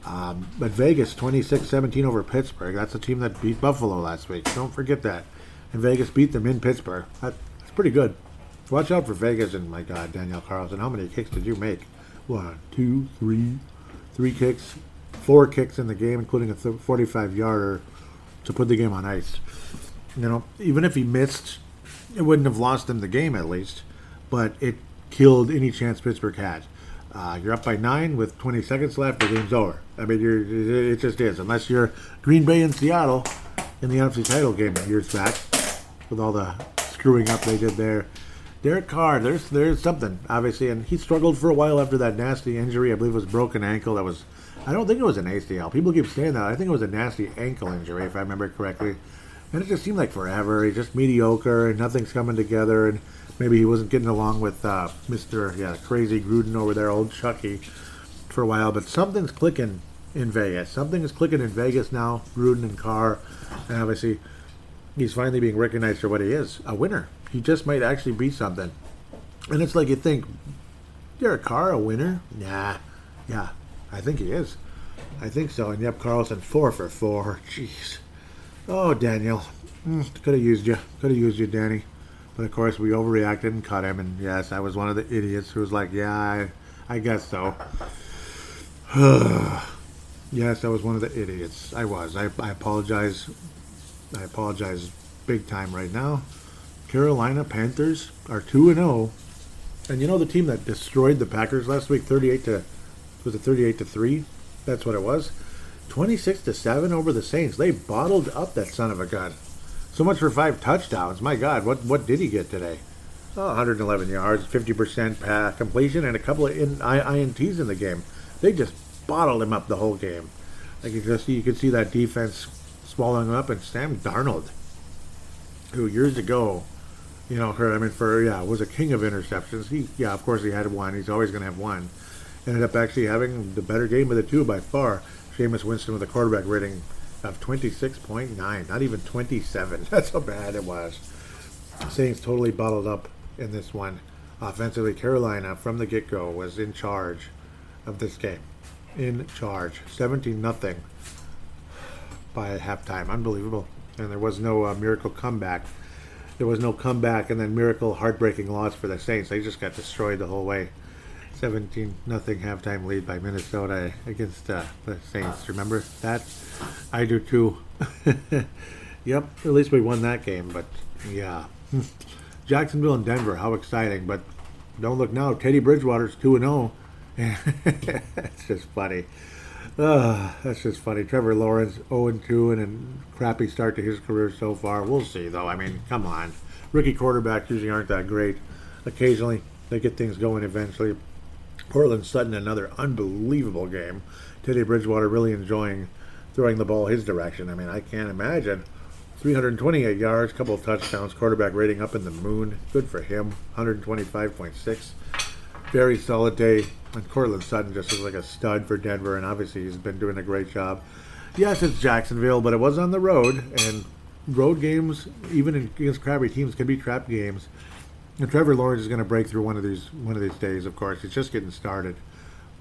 Um, but Vegas twenty-six seventeen over Pittsburgh. That's the team that beat Buffalo last week. Don't forget that. And Vegas beat them in Pittsburgh. That, that's pretty good. Watch out for Vegas. And my God, Daniel Carlson, how many kicks did you make? One, two, three, three kicks. Four kicks in the game, including a forty-five-yarder to put the game on ice. You know, even if he missed, it wouldn't have lost them the game at least, but it killed any chance Pittsburgh had. Uh, you're up by nine with twenty seconds left. The game's over. I mean, you're, it just is. Unless you're Green Bay and Seattle in the N F C title game years back with all the screwing up they did there. Derek Carr, there's, there's something, obviously, and he struggled for a while after that nasty injury. I believe it was a broken ankle that was... I don't think it was an A C L. People keep saying that. I think it was a nasty ankle injury, if I remember correctly. And it just seemed like forever. He's just mediocre, and nothing's coming together. And maybe he wasn't getting along with uh, Mister Yeah, Crazy Gruden over there, old Chucky, for a while. But something's clicking in Vegas. Something is clicking in Vegas now, Gruden and Carr. And obviously, he's finally being recognized for what he is, a winner. He just might actually be something. And it's like you think, Derek Carr, a winner? Nah. Yeah. I think he is. I think so. And yep, Carlson, four for four. Jeez. Oh, Daniel. Mm, could have used you. Could have used you, Danny. But, of course, we overreacted and cut him. And, yes, I was one of the idiots who was like, yeah, I, I guess so. Yes, I was one of the idiots. I was. I, I apologize. I apologize big time right now. Carolina Panthers are two and oh. And you know the team that destroyed the Packers last week, thirty-eight to... Was it thirty-eight to three? That's what it was. twenty-six to seven over the Saints. They bottled up that son of a gun. So much for five touchdowns. My God, what what did he get today? Oh, one hundred eleven yards, fifty percent pass completion, and a couple of in, I, INTs in the game. They just bottled him up the whole game. Like you just you could see that defense swallowing him up. And Sam Darnold, who years ago, you know, heard, I mean, for yeah, was a king of interceptions. He yeah, of course he had one. He's always going to have one. Ended up actually having the better game of the two by far. Jameis Winston with a quarterback rating of twenty-six point nine, not even twenty-seven. That's how bad it was. Saints totally bottled up in this one. Offensively, Carolina from the get-go was in charge of this game. In charge. seventeen nothing by halftime. Unbelievable. And there was no uh, miracle comeback. There was no comeback and then miracle heartbreaking loss for the Saints. They just got destroyed the whole way. seventeen nothing halftime lead by Minnesota against uh, the Saints. Remember that? I do too. Yep, at least we won that game, but yeah. Jacksonville and Denver, how exciting, but don't look now. Teddy Bridgewater's two and oh. That's just funny. Uh, that's just funny. Trevor Lawrence, oh and two, and a crappy start to his career so far. We'll see, though. I mean, come on. Rookie quarterbacks usually aren't that great. Occasionally, they get things going eventually. Cortland Sutton, another unbelievable game. Teddy Bridgewater really enjoying throwing the ball his direction. I mean, I can't imagine. three hundred twenty-eight yards, couple of touchdowns, quarterback rating up in the moon. Good for him. one twenty-five point six. Very solid day. And Cortland Sutton just is like a stud for Denver, and obviously he's been doing a great job. yes, it's Jacksonville, but it was on the road, and road games, even against crappy teams, can be trap games. And Trevor Lawrence is going to break through one of these one of these days. Of course, he's just getting started,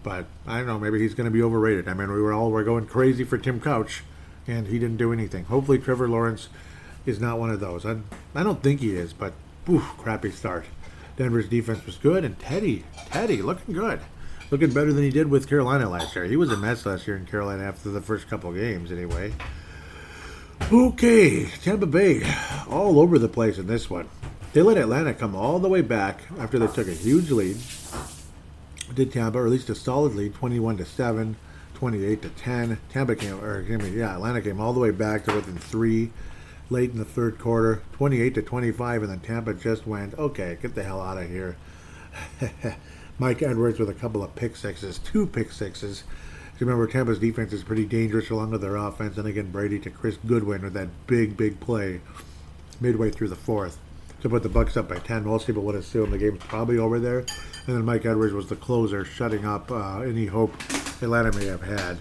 but I don't know. Maybe he's going to be overrated. I mean, we were all were going crazy for Tim Couch, and he didn't do anything. Hopefully, Trevor Lawrence is not one of those. I I don't think he is, but oof, crappy start. Denver's defense was good, and Teddy, Teddy, looking good, looking better than he did with Carolina last year. He was a mess last year in Carolina after the first couple games, anyway. Okay, Tampa Bay, all over the place in this one. They let Atlanta come all the way back after they took a huge lead. Did Tampa, or at least a solid lead, twenty-one to seven, twenty-eight to ten. Tampa came, or I mean, yeah, Atlanta came all the way back to within three. Late in the third quarter, twenty-eight to twenty-five, and then Tampa just went, okay, get the hell out of here. Mike Edwards with a couple of pick sixes, two pick sixes. Remember, Tampa's defense is pretty dangerous along with their offense, and again, Brady to Chris Goodwin with that big, big play midway through the fourth to put the Bucs up by ten. Most people would assume the game's probably over there, and then Mike Edwards was the closer, shutting up uh, any hope Atlanta may have had.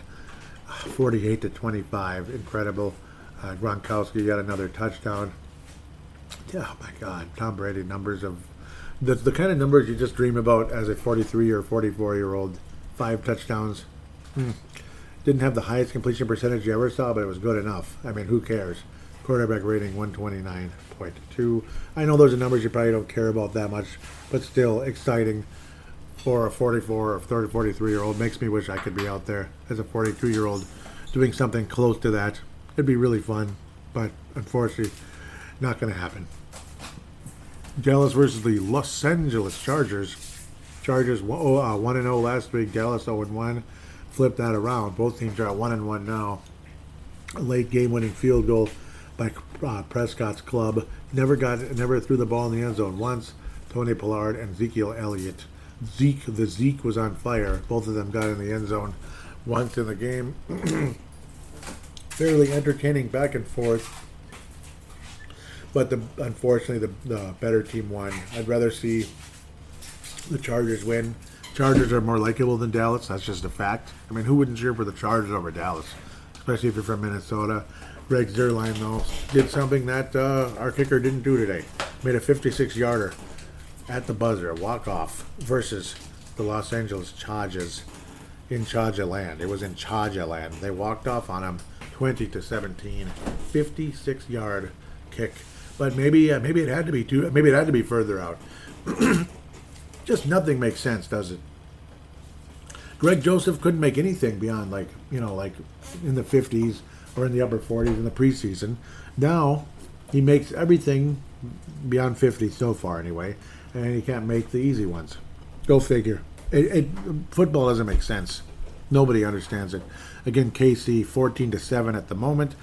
forty-eight to twenty-five, incredible. Uh, Gronkowski got another touchdown. Yeah, oh my God, Tom Brady numbers of the the kind of numbers you just dream about as a forty-three or forty-four year old. Five touchdowns. Mm. Didn't have the highest completion percentage you ever saw, but it was good enough. I mean, who cares? Quarterback rating one twenty-nine point two. I know those are numbers you probably don't care about that much, but still exciting for a forty-four or thirty, forty-three year old. Makes me wish I could be out there as a forty-two year old doing something close to that. It'd be really fun, but unfortunately, not going to happen. Dallas versus the Los Angeles Chargers. Chargers one and oh last week. Dallas oh and one. Flip that around. Both teams are at one and one now. A late game-winning field goal by uh, Prescott's club. Never got, never threw the ball in the end zone once. Tony Pollard and Ezekiel Elliott. Zeke, the Zeke was on fire. Both of them got in the end zone once in the game. Fairly entertaining back and forth, but the, unfortunately the, the better team won. I'd rather see the Chargers win. Chargers are more likable than Dallas. That's just a fact. I mean, who wouldn't cheer for the Chargers over Dallas, especially if you're from Minnesota? Greg Zuerlein, though, did something that uh, our kicker didn't do today. Made a fifty-six-yarder at the buzzer, a walk-off, versus the Los Angeles Chargers in Charger land. It was in Charger land. They walked off on him. twenty to seventeen, fifty-six-yard kick, but maybe uh, maybe it had to be too, maybe it had to be further out. Just nothing makes sense, does it? Greg Joseph couldn't make anything beyond like you know like in the fifties or in the upper forties in the preseason. Now he makes everything beyond fifty so far anyway, and he can't make the easy ones. Go figure. It, it, football doesn't make sense. Nobody understands it. Again, K C fourteen to seven at the moment.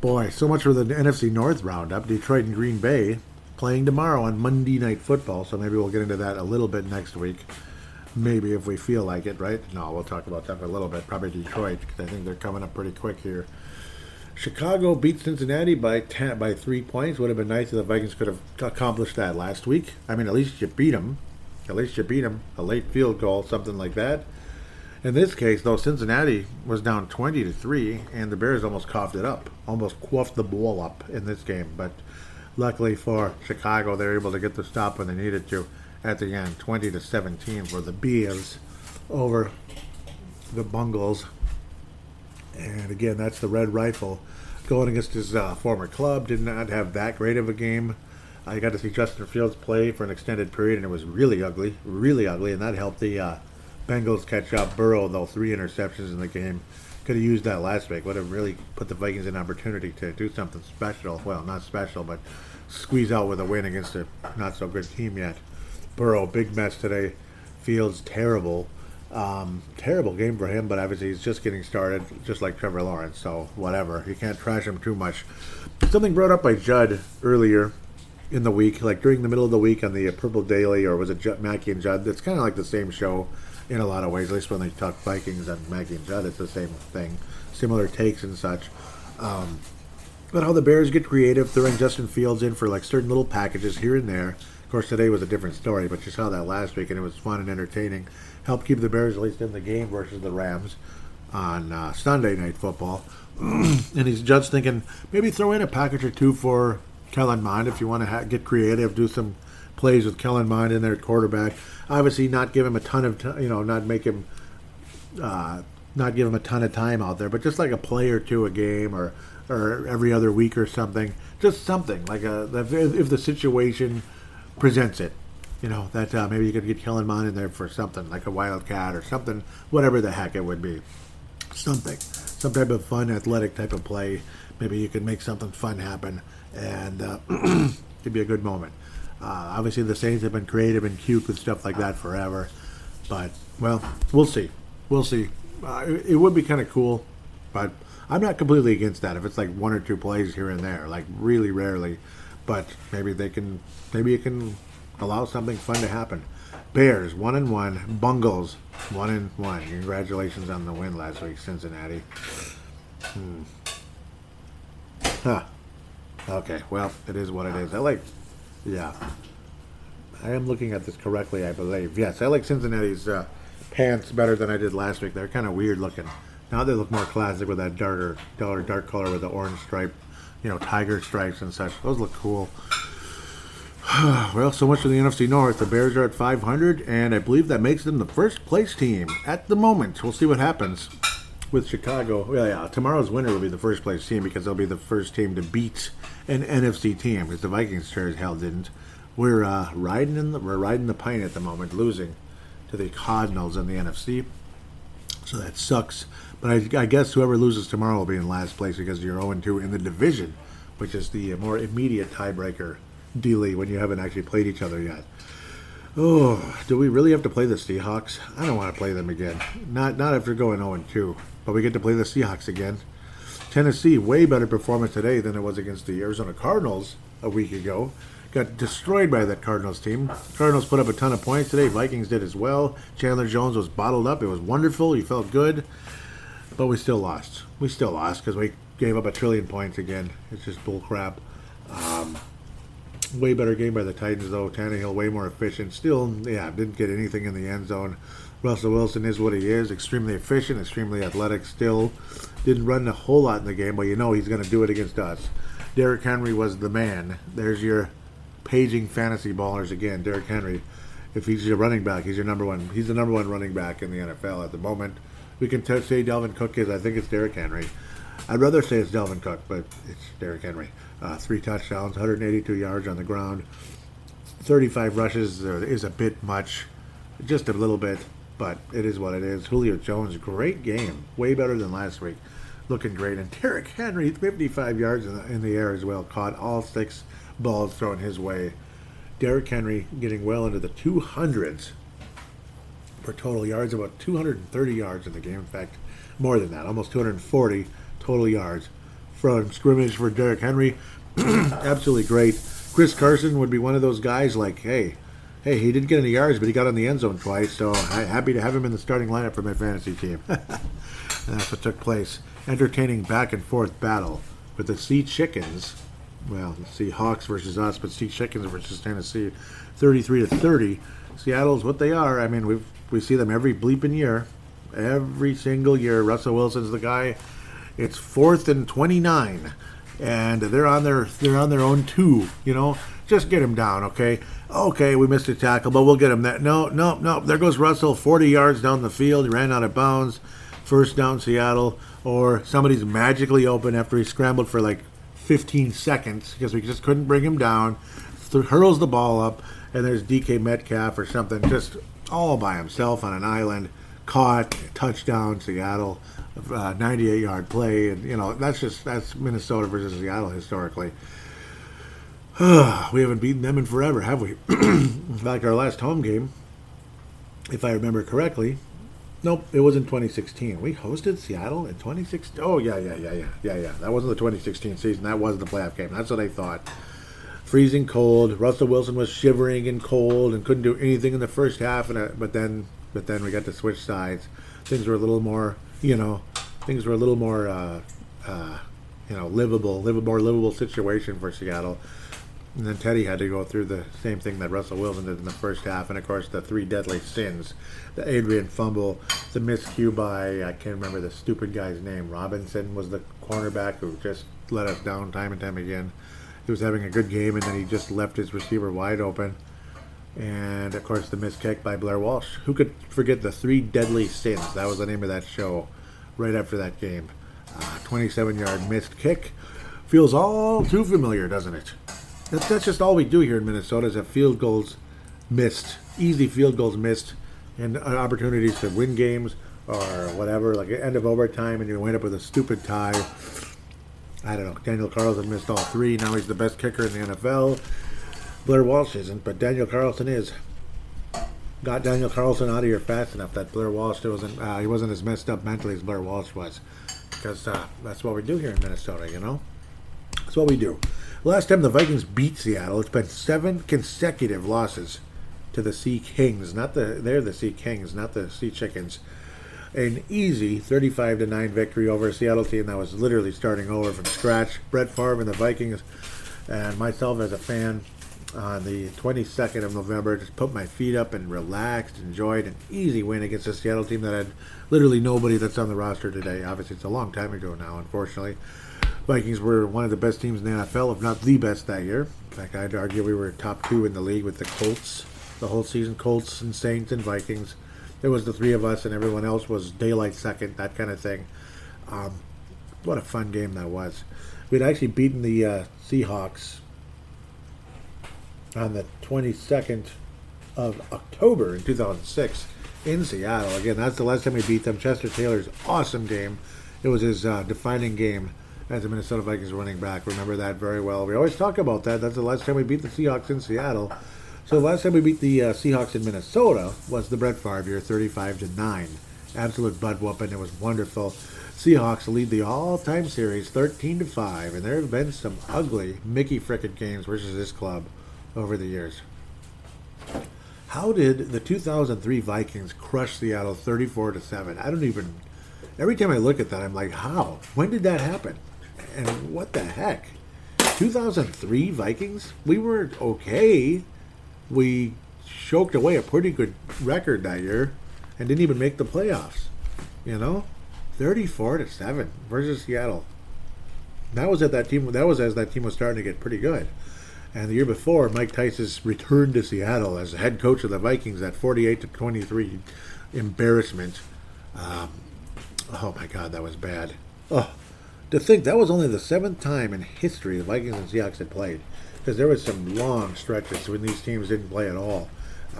Boy, so much for the N F C North roundup. Detroit and Green Bay playing tomorrow on Monday Night Football, so maybe we'll get into that a little bit next week. Maybe if we feel like it, right? No, we'll talk about that for a little bit. Probably Detroit, because I think they're coming up pretty quick here. Chicago beat Cincinnati by ten, by three points. Would have been nice if the Vikings could have accomplished that last week. I mean, at least you beat them. At least you beat them. A late field goal, something like that. In this case, though, Cincinnati was down twenty to three, and the Bears almost coughed it up, almost quaffed the ball up in this game. But luckily for Chicago, they were able to get the stop when they needed to at the end, twenty to seventeen for the Bears over the Bungles. And again, that's the Red Rifle going against his uh, former club. Did not have that great of a game. I got to see Justin Fields play for an extended period, and it was really ugly, really ugly, and that helped the Uh, Bengals catch up. Burrow, though, three interceptions in the game. Could have used that last week. Would have really put the Vikings in an opportunity to do something special. Well, not special, but squeeze out with a win against a not-so-good team yet. Burrow, big mess today. Fields, terrible. Um, terrible game for him, but obviously he's just getting started, just like Trevor Lawrence, so whatever. You can't trash him too much. Something brought up by Judd earlier in the week, like during the middle of the week on the Purple Daily, or was it J- Mackie and Judd? It's kind of like the same show in a lot of ways, at least when they talk Vikings and Mackie and Judd, it's the same thing, similar takes and such. Um, but how the Bears get creative, throwing Justin Fields in for like certain little packages here and there. Of course, today was a different story, but you saw that last week, and it was fun and entertaining. Helped keep the Bears at least in the game versus the Rams on uh, Sunday Night Football. and he's Judd's thinking maybe throw in a package or two for Kellen Mond if you want to ha- get creative, do some plays with Kellen Mond in there at quarterback. Obviously, not give him a ton of t- you know, not make him, uh, not give him a ton of time out there, but just like a play or two a game, or or every other week or something, just something like a if the situation presents it. You know, that uh, maybe you could get Kellen Mond in there for something, like a wildcat or something, whatever the heck it would be. Something. Some type of fun, athletic type of play. Maybe you could make something fun happen, and uh, it'd be a good moment. Uh, obviously, the Saints have been creative and cute with stuff like that forever. But, well, we'll see. We'll see. Uh, it, it would be kind of cool, but I'm not completely against that if it's like one or two plays here and there, like really rarely. But maybe they can, maybe you can... allow something fun to happen. Bears, one and one. Bungles, one and one. Congratulations on the win last week, Cincinnati. Hmm. Huh. Okay, well, it is what it is. I like, yeah. I am looking at this correctly, I believe. Yes, I like Cincinnati's uh, pants better than I did last week. They're kind of weird looking. Now they look more classic with that darker, darker, dark color with the orange stripe, you know, tiger stripes and such. Those look cool. Well, so much for the N F C North. The Bears are at five hundred, and I believe that makes them the first place team at the moment. We'll see what happens with Chicago. Well, yeah, tomorrow's winner will be the first place team because they'll be the first team to beat an N F C team, because the Vikings sure as hell didn't. We're uh, riding in the we're riding the pine at the moment, losing to the Cardinals in the N F C. So that sucks. But I, I guess whoever loses tomorrow will be in last place because you're zero and two in the division, which is the more immediate tiebreaker D-League when you haven't actually played each other yet. Oh, do we really have to play the Seahawks? I don't want to play them again. Not not after going oh and two, but we get to play the Seahawks again. Tennessee, way better performance today than it was against the Arizona Cardinals a week ago. Got destroyed by that Cardinals team. Cardinals put up a ton of points today. Vikings did as well. Chandler Jones was bottled up. It was wonderful. You felt good. But we still lost. We still lost because we gave up a trillion points again. It's just bull crap. Um... Way better game by the Titans, though. Tannehill, way more efficient. Still, yeah, didn't get anything in the end zone. Russell Wilson is what he is. Extremely efficient, extremely athletic. Still didn't run a whole lot in the game, but you know he's going to do it against us. Derrick Henry was the man. There's your paging fantasy ballers again. Derrick Henry, if he's your running back, he's your number one. He's the number one running back in the N F L at the moment. We can t- say Dalvin Cook is. I think it's Derrick Henry. I'd rather say it's Dalvin Cook, but it's Derrick Henry. Uh, three touchdowns, one hundred eighty-two yards on the ground. thirty-five rushes is a bit much, just a little bit, but it is what it is. Julio Jones, great game, way better than last week. Looking great. And Derrick Henry, fifty-five yards in the, in the air as well, caught all six balls thrown his way. Derrick Henry getting well into the two hundreds for total yards, about two hundred thirty yards in the game. In fact, more than that, almost two hundred forty total yards from scrimmage for Derrick Henry. Absolutely great. Chris Carson would be one of those guys like, hey, hey, he didn't get any yards, but he got in the end zone twice, so I'm happy to have him in the starting lineup for my fantasy team. And that's what took place. Entertaining back-and-forth battle with the Sea Chickens. Well, the Sea Hawks versus us, but Sea Chickens versus Tennessee, thirty-three to thirty. Seattle's what they are. I mean, we we see them every bleeping year. Every single year. Russell Wilson's the guy. It's fourth and twenty-nine, and they're on their they're on their own two. You know, just get him down, okay? Okay, we missed a tackle, but we'll get him. That no, no, no. There goes Russell, forty yards down the field. He ran out of bounds. First down, Seattle, or somebody's magically open after he scrambled for like fifteen seconds because we just couldn't bring him down. Th- hurls the ball up, and there's D K Metcalf or something, just all by himself on an island. Caught, touchdown, Seattle. Uh, ninety-eight-yard play, and you know that's just that's Minnesota versus Seattle historically. We haven't beaten them in forever, have we? In fact, our last home game, if I remember correctly, nope, it was in twenty sixteen. We hosted Seattle in twenty sixteen. Oh yeah, yeah, yeah, yeah, yeah, yeah. That wasn't the twenty sixteen season. That was the playoff game. That's what I thought. Freezing cold. Russell Wilson was shivering and cold and couldn't do anything in the first half. And uh, but then, but then we got to switch sides. Things were a little more. You know, things were a little more, uh, uh, you know, livable, live, more livable situation for Seattle. And then Teddy had to go through the same thing that Russell Wilson did in the first half. And, of course, the three deadly sins, the Adrian fumble, the miscue by, I can't remember the stupid guy's name, Robinson was the cornerback who just let us down time and time again. He was having a good game, and then he just left his receiver wide open. And, of course, the missed kick by Blair Walsh. Who could forget the three deadly sins? That was the name of that show right after that game. Uh, twenty-seven-yard missed kick. Feels all too familiar, doesn't it? That's, that's just all we do here in Minnesota is have field goals missed, easy field goals missed, and opportunities to win games or whatever, like end of overtime, and you wind up with a stupid tie. I don't know. Daniel Carlson missed all three. Now he's the best kicker in the N F L. Blair Walsh isn't, but Daniel Carlson is. Got Daniel Carlson out of here fast enough that Blair Walsh wasn't. Uh, he wasn't as messed up mentally as Blair Walsh was, because uh, that's what we do here in Minnesota, you know. That's what we do. Last time the Vikings beat Seattle, it's been seven consecutive losses to the Sea Kings. Not the they're the Sea Kings, not the Sea Chickens. An easy thirty-five to nine victory over a Seattle team that was literally starting over from scratch. Brett Favre and the Vikings, and myself as a fan, on the twenty-second of November, just put my feet up and relaxed, enjoyed an easy win against a Seattle team that had literally nobody that's on the roster today. Obviously, it's a long time ago now, unfortunately. Vikings were one of the best teams in the N F L, if not the best that year. In fact, I'd argue we were top two in the league with the Colts the whole season. Colts and Saints and Vikings. There was the three of us, and everyone else was daylight second, that kind of thing. Um, what a fun game that was. We'd actually beaten the uh, Seahawks on the twenty-second of October in two thousand six in Seattle. Again, that's the last time we beat them. Chester Taylor's awesome game. It was his uh, defining game as the Minnesota Vikings running back. Remember that very well. We always talk about that. That's the last time we beat the Seahawks in Seattle. So the last time we beat the uh, Seahawks in Minnesota was the Brett Favre year, thirty-five to nine. Absolute butt whooping. It was wonderful. Seahawks lead the all-time series thirteen to five, and there have been some ugly Mickey frickin' games versus this club over the years. How did the two thousand three Vikings crush Seattle thirty-four to seven? I don't even... Every time I look at that, I'm like, how? When did that happen? And what the heck? two thousand three Vikings? We were okay. We choked away a pretty good record that year and didn't even make the playoffs. You know? thirty-four to seven versus Seattle. That was at that team that was as that team was starting to get pretty good. And the year before, Mike Tice's return to Seattle as head coach of the Vikings at forty-eight to twenty-three embarrassment. Um, oh my god, that was bad. Oh, to think that was only the seventh time in history the Vikings and Seahawks had played, because there was some long stretches when these teams didn't play at all.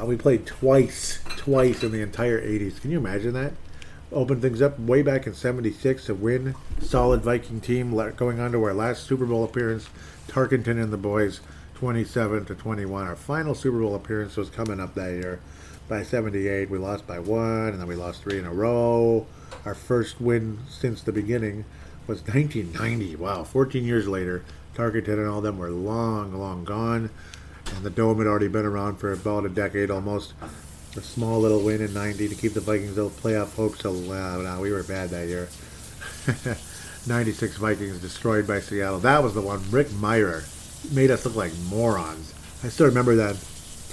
Uh, we played twice, twice in the entire eighties. Can you imagine that? Opened things up way back in seventy-six to win. Solid Viking team going on to our last Super Bowl appearance. Tarkenton and the boys, twenty-seven to twenty-one. Our final Super Bowl appearance was coming up that year. By seventy-eight, we lost by one, and then we lost three in a row. Our first win since the beginning was nineteen ninety. Wow, fourteen years later, Tarkenton and all them were long, long gone. And the Dome had already been around for about a decade almost. A small little win in ninety to keep the Vikings' little playoff hopes alive. Now, we were bad that year. ninety-six Vikings destroyed by Seattle. That was the one. Rick Meyer made us look like morons. I still remember that.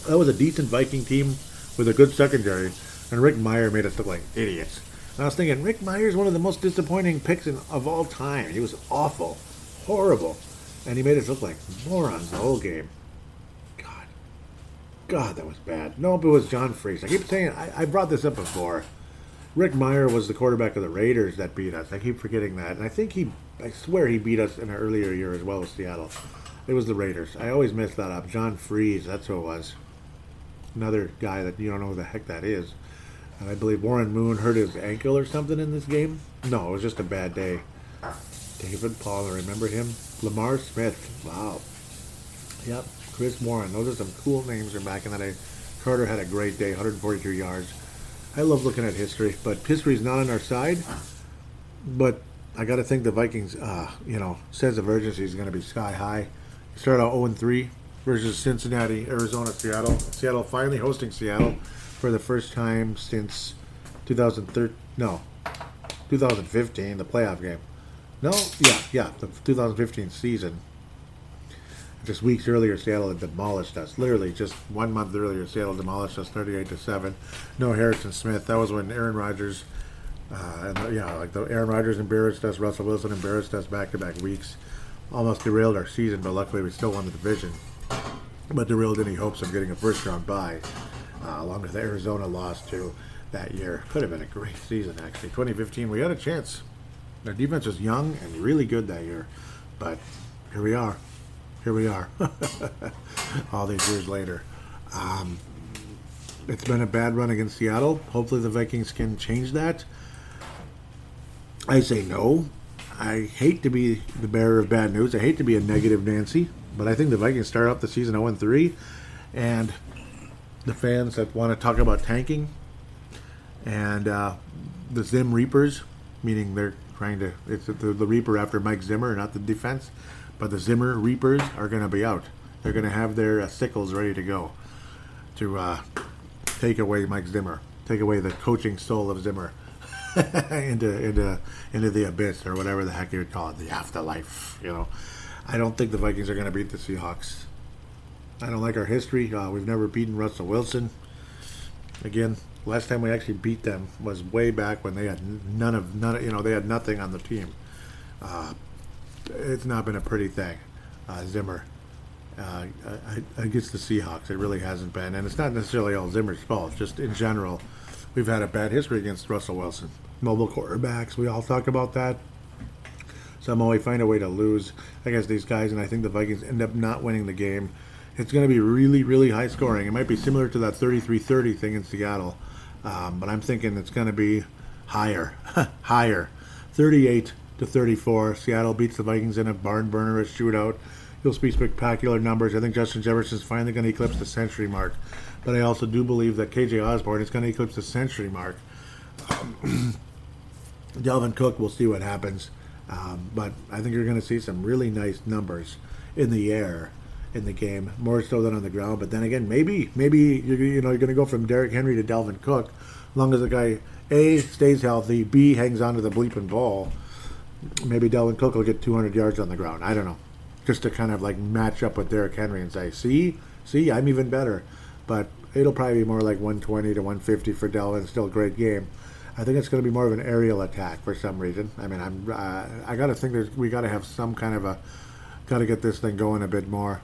That was a decent Viking team with a good secondary, and Rick Meyer made us look like idiots. And I was thinking, Rick Meyer's one of the most disappointing picks in, of all time. He was awful, horrible, and he made us look like morons the whole game. God. God, that was bad. No, but it was John Freese. I keep saying, I, I brought this up before. Rick Meyer was the quarterback of the Raiders that beat us. I keep forgetting that. And I think he, I swear he beat us in an earlier year as well as Seattle. It was the Raiders. I always mess that up. John Freese, that's who it was. Another guy that you don't know who the heck that is. And I believe Warren Moon hurt his ankle or something in this game. No, it was just a bad day. David Pollard, remember him? Lamar Smith. Wow. Yep. Chris Warren. Those are some cool names from back in the day. Carter had a great day, one hundred forty-two yards. I love looking at history, but history's not on our side. But I got to think the Vikings, uh, you know, sense of urgency is going to be sky high. Start out oh and three versus Cincinnati, Arizona, Seattle. Seattle finally hosting Seattle for the first time since two thousand thirteen, no, twenty fifteen, the playoff game. No, yeah, yeah, the twenty fifteen season. just weeks earlier, Seattle had demolished us. Literally, just one month earlier, Seattle demolished us thirty-eight to seven. No Harrison Smith. That was when Aaron Rodgers, uh, and the, yeah, like the Aaron Rodgers embarrassed us. Russell Wilson embarrassed us back-to-back weeks. Almost derailed our season, but luckily we still won the division. But derailed any hopes of getting a first-round bye, uh, along with the Arizona loss too that year. Could have been a great season, actually. twenty fifteen, we had a chance. Our defense was young and really good that year, but here we are. Here we are, all these years later. Um, it's been a bad run against Seattle. Hopefully the Vikings can change that. I say no. I hate to be the bearer of bad news. I hate to be a negative Nancy, but I think the Vikings start off the season oh and three, and the fans that want to talk about tanking and uh, the Zim Reapers, meaning they're trying to, it's the, the Reaper after Mike Zimmer, not the defense, but the Zimmer Reapers are going to be out. They're going to have their uh, sickles ready to go to uh, take away Mike Zimmer, take away the coaching soul of Zimmer into into into the abyss or whatever the heck you would call it, the afterlife. You know, I don't think the Vikings are going to beat the Seahawks. I don't like our history. Uh, we've never beaten Russell Wilson. Again, last time we actually beat them was way back when they had none of none. Of, you know, they had nothing on the team. Uh, It's not been a pretty thing, uh, Zimmer, uh, against the Seahawks. It really hasn't been. And it's not necessarily all Zimmer's fault. Just in general, we've had a bad history against Russell Wilson. Mobile quarterbacks, we all talk about that. Somehow we find a way to lose against these guys, and I think the Vikings end up not winning the game. It's going to be really, really high scoring. It might be similar to that thirty-three thirty thing in Seattle, um, but I'm thinking it's going to be higher, higher, thirty-eight to thirty-four. Seattle beats the Vikings in a barn burner, a shootout. You'll see spectacular numbers. I think Justin Jefferson's finally going to eclipse the century mark. But I also do believe that K J Osborn is going to eclipse the century mark. Um, Dalvin Cook, we'll see what happens. Um, but I think you're going to see some really nice numbers in the air in the game, more so than on the ground. But then again, maybe maybe you're, you know, you're going to go from Derrick Henry to Dalvin Cook, as long as the guy, A, stays healthy, B, hangs on to the bleeping ball. Maybe Dalvin Cook will get two hundred yards on the ground. I don't know. Just to kind of like match up with Derrick Henry and say, see, see, I'm even better. But it'll probably be more like one twenty to one fifty for Dalvin. Still a great game. I think it's going to be more of an aerial attack for some reason. I mean, I'm, uh, I got to think there's, we got to have some kind of a, got to get this thing going a bit more.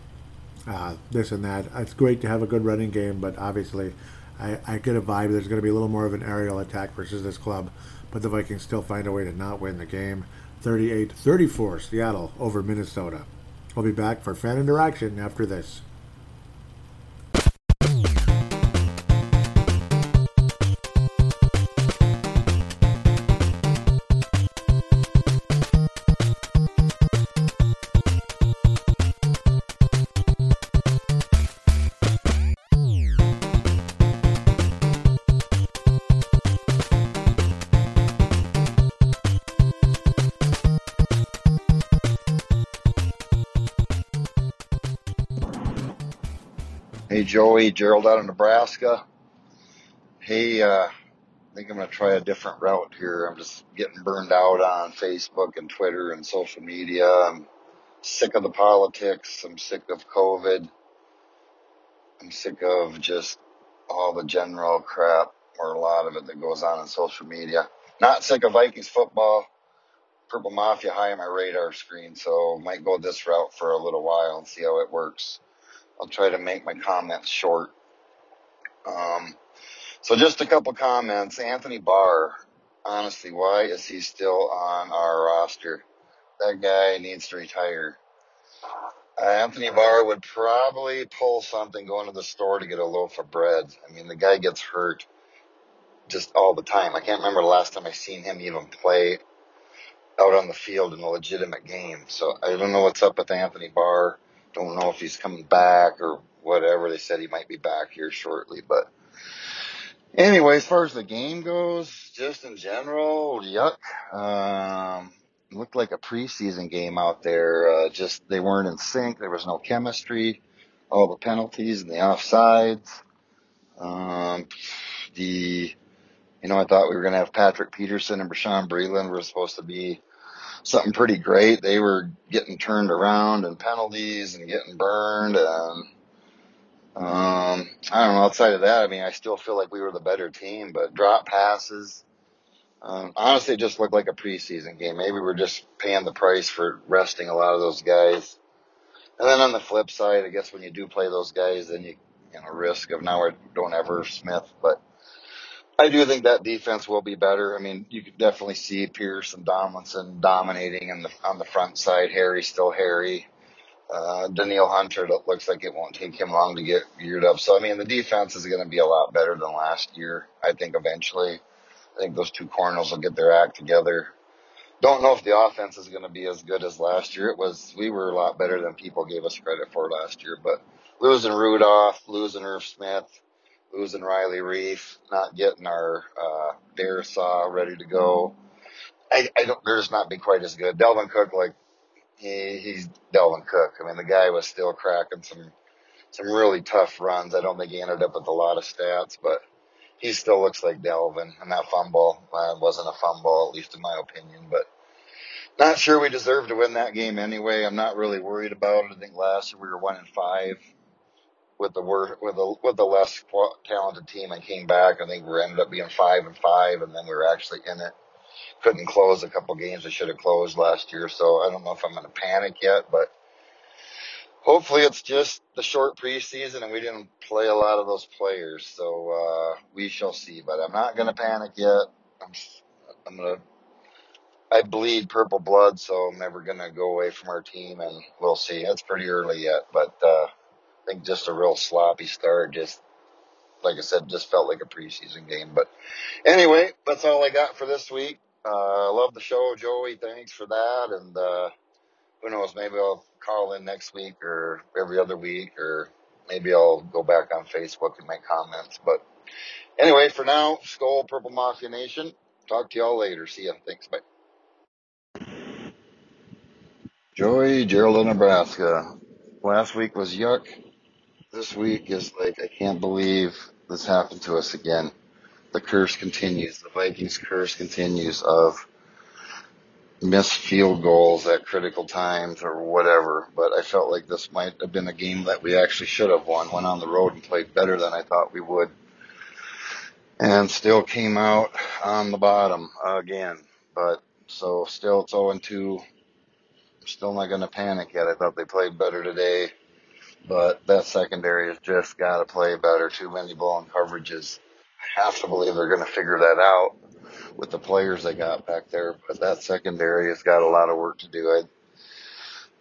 Uh, this and that. It's great to have a good running game, but obviously I, I get a vibe there's going to be a little more of an aerial attack versus this club. But the Vikings still find a way to not win the game. thirty-eight thirty-four Seattle over Minnesota. I'll be back for fan interaction after this. Joey, Gerald out of Nebraska. Hey, uh, I think I'm going to try a different route here. I'm just getting burned out on Facebook and Twitter and social media. I'm sick of the politics. I'm sick of COVID. I'm sick of just all the general crap, or a lot of it, that goes on in social media. Not sick of Vikings football. Purple Mafia high on my radar screen, so might go this route for a little while and see how it works. I'll try to make my comments short. Um, so just a couple comments. Anthony Barr, honestly, why is he still on our roster? That guy needs to retire. Uh, Anthony Barr would probably pull something going to the store to get a loaf of bread. I mean, the guy gets hurt just all the time. I can't remember the last time I seen him even play out on the field in a legitimate game. So I don't know what's up with Anthony Barr. Don't know if he's coming back or whatever. They said he might be back here shortly. But anyway, as far as the game goes, just in general, yuck. Um, looked like a preseason game out there. Uh, just they weren't in sync. There was no chemistry. All the penalties and the offsides. Um, the, you know, I thought we were going to have Patrick Peterson and Breeland. Breeland were supposed to be something pretty great. They were getting turned around and penalties and getting burned. And um, I don't know. Outside of that, I mean, I still feel like we were the better team, but drop passes. Um, honestly, it just looked like a preseason game. Maybe we're just paying the price for resting a lot of those guys. And then on the flip side, I guess when you do play those guys, then you, you know, risk of now we don't ever Smith. But I do think that defense will be better. I mean, you could definitely see Pierce and Tomlinson dominating in the, on the front side. Harry's still Harry. Uh, Danielle Hunter, it looks like it won't take him long to get geared up. So, I mean, the defense is going to be a lot better than last year, I think, eventually. I think those two corners will get their act together. Don't know if the offense is going to be as good as last year. It was, we were a lot better than people gave us credit for last year, but losing Rudolph, losing Irv Smith, losing Riley Reef, not getting our, uh, Darisaw ready to go. I, I don't, they're just not be quite as good. Dalvin Cook, like he, he's Dalvin Cook. I mean, the guy was still cracking some, some really tough runs. I don't think he ended up with a lot of stats, but he still looks like Dalvin, and that fumble uh, wasn't a fumble, at least in my opinion. But not sure we deserve to win that game anyway. I'm not really worried about it. I think last year we were one and five with the wor- with the with the less talented team, and came back. I think we ended up being five and five, and then we were actually in it. Couldn't close a couple games that should have closed last year. So I don't know if I'm going to panic yet, but hopefully it's just the short preseason and we didn't play a lot of those players. So, uh, we shall see, but I'm not going to panic yet. I'm, I'm going to, I bleed purple blood, so I'm never going to go away from our team, and we'll see. It's pretty early yet, but, uh, I think just a real sloppy start. Just like I said, just felt like a preseason game. But anyway, that's all I got for this week. Uh, love the show, Joey. Thanks for that. And, uh, who knows, maybe I'll call in next week or every other week, or maybe I'll go back on Facebook and make comments. But anyway, for now, Skol, Purple Mafia Nation. Talk to y'all later. See ya. Thanks. Bye. Joey, Gerald, Nebraska. Last week was yuck. This week is like, I can't believe this happened to us again. The curse continues. The Vikings curse continues of missed field goals at critical times or whatever, but I felt like this might have been a game that we actually should have won. Went on the road and played better than I thought we would, and still came out on the bottom again. But so still it's oh and two. I'm still not going to panic yet. I thought they played better today, but that secondary has just got to play better. Too many blown coverages. I have to believe they're going to figure that out with the players they got back there, but that secondary has got a lot of work to do. I,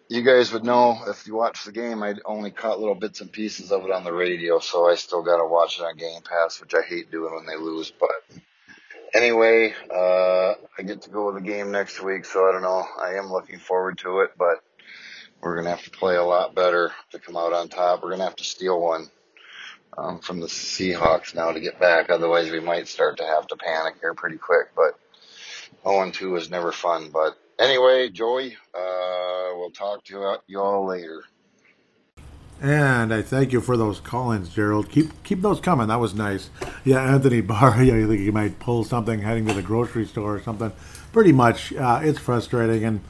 you guys would know if you watched the game. I only caught little bits and pieces of it on the radio, so I still got to watch it on Game Pass, which I hate doing when they lose. But anyway, uh, I get to go to the game next week, so I don't know. I am looking forward to it, but we're going to have to play a lot better to come out on top. We're going to have to steal one Um, from the Seahawks now to get back. Otherwise, we might start to have to panic here pretty quick. But oh and two is never fun. But anyway, Joey, uh, we'll talk to you all later. And I thank you for those call-ins, Gerald. Keep keep those coming. That was nice. Yeah, Anthony Barr, yeah, you think he might pull something heading to the grocery store or something. Pretty much, uh, it's frustrating. And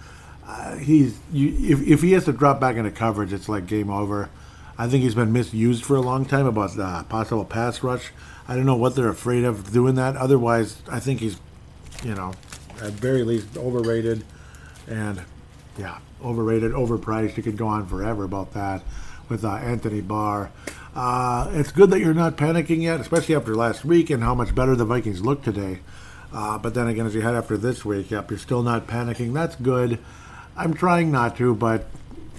uh, he's you, if, if he has to drop back into coverage, it's like game over. I think he's been misused for a long time about the possible pass rush. I don't know what they're afraid of doing that. Otherwise, I think he's, you know, at very least overrated and, yeah, overrated, overpriced. You could go on forever about that with uh, Anthony Barr. Uh, it's good that you're not panicking yet, especially after last week and how much better the Vikings look today. Uh, but then again, as you head after this week, yep, you're still not panicking. That's good. I'm trying not to, but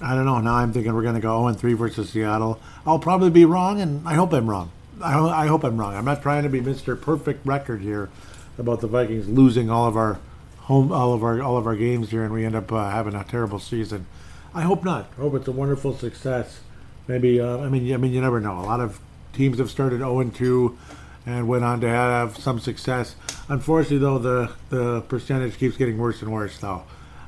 I don't know. Now I'm thinking we're going to go oh and three versus Seattle. I'll probably be wrong, and I hope I'm wrong. I, ho- I hope I'm wrong. I'm not trying to be Mister Perfect Record here about the Vikings losing all of our home, all of our all of our games here, and we end up uh, having a terrible season. I hope not. I hope it's a wonderful success. Maybe uh, I mean I mean you never know. A lot of teams have started oh and two and went on to have some success. Unfortunately, though, the the percentage keeps getting worse and worse. Though,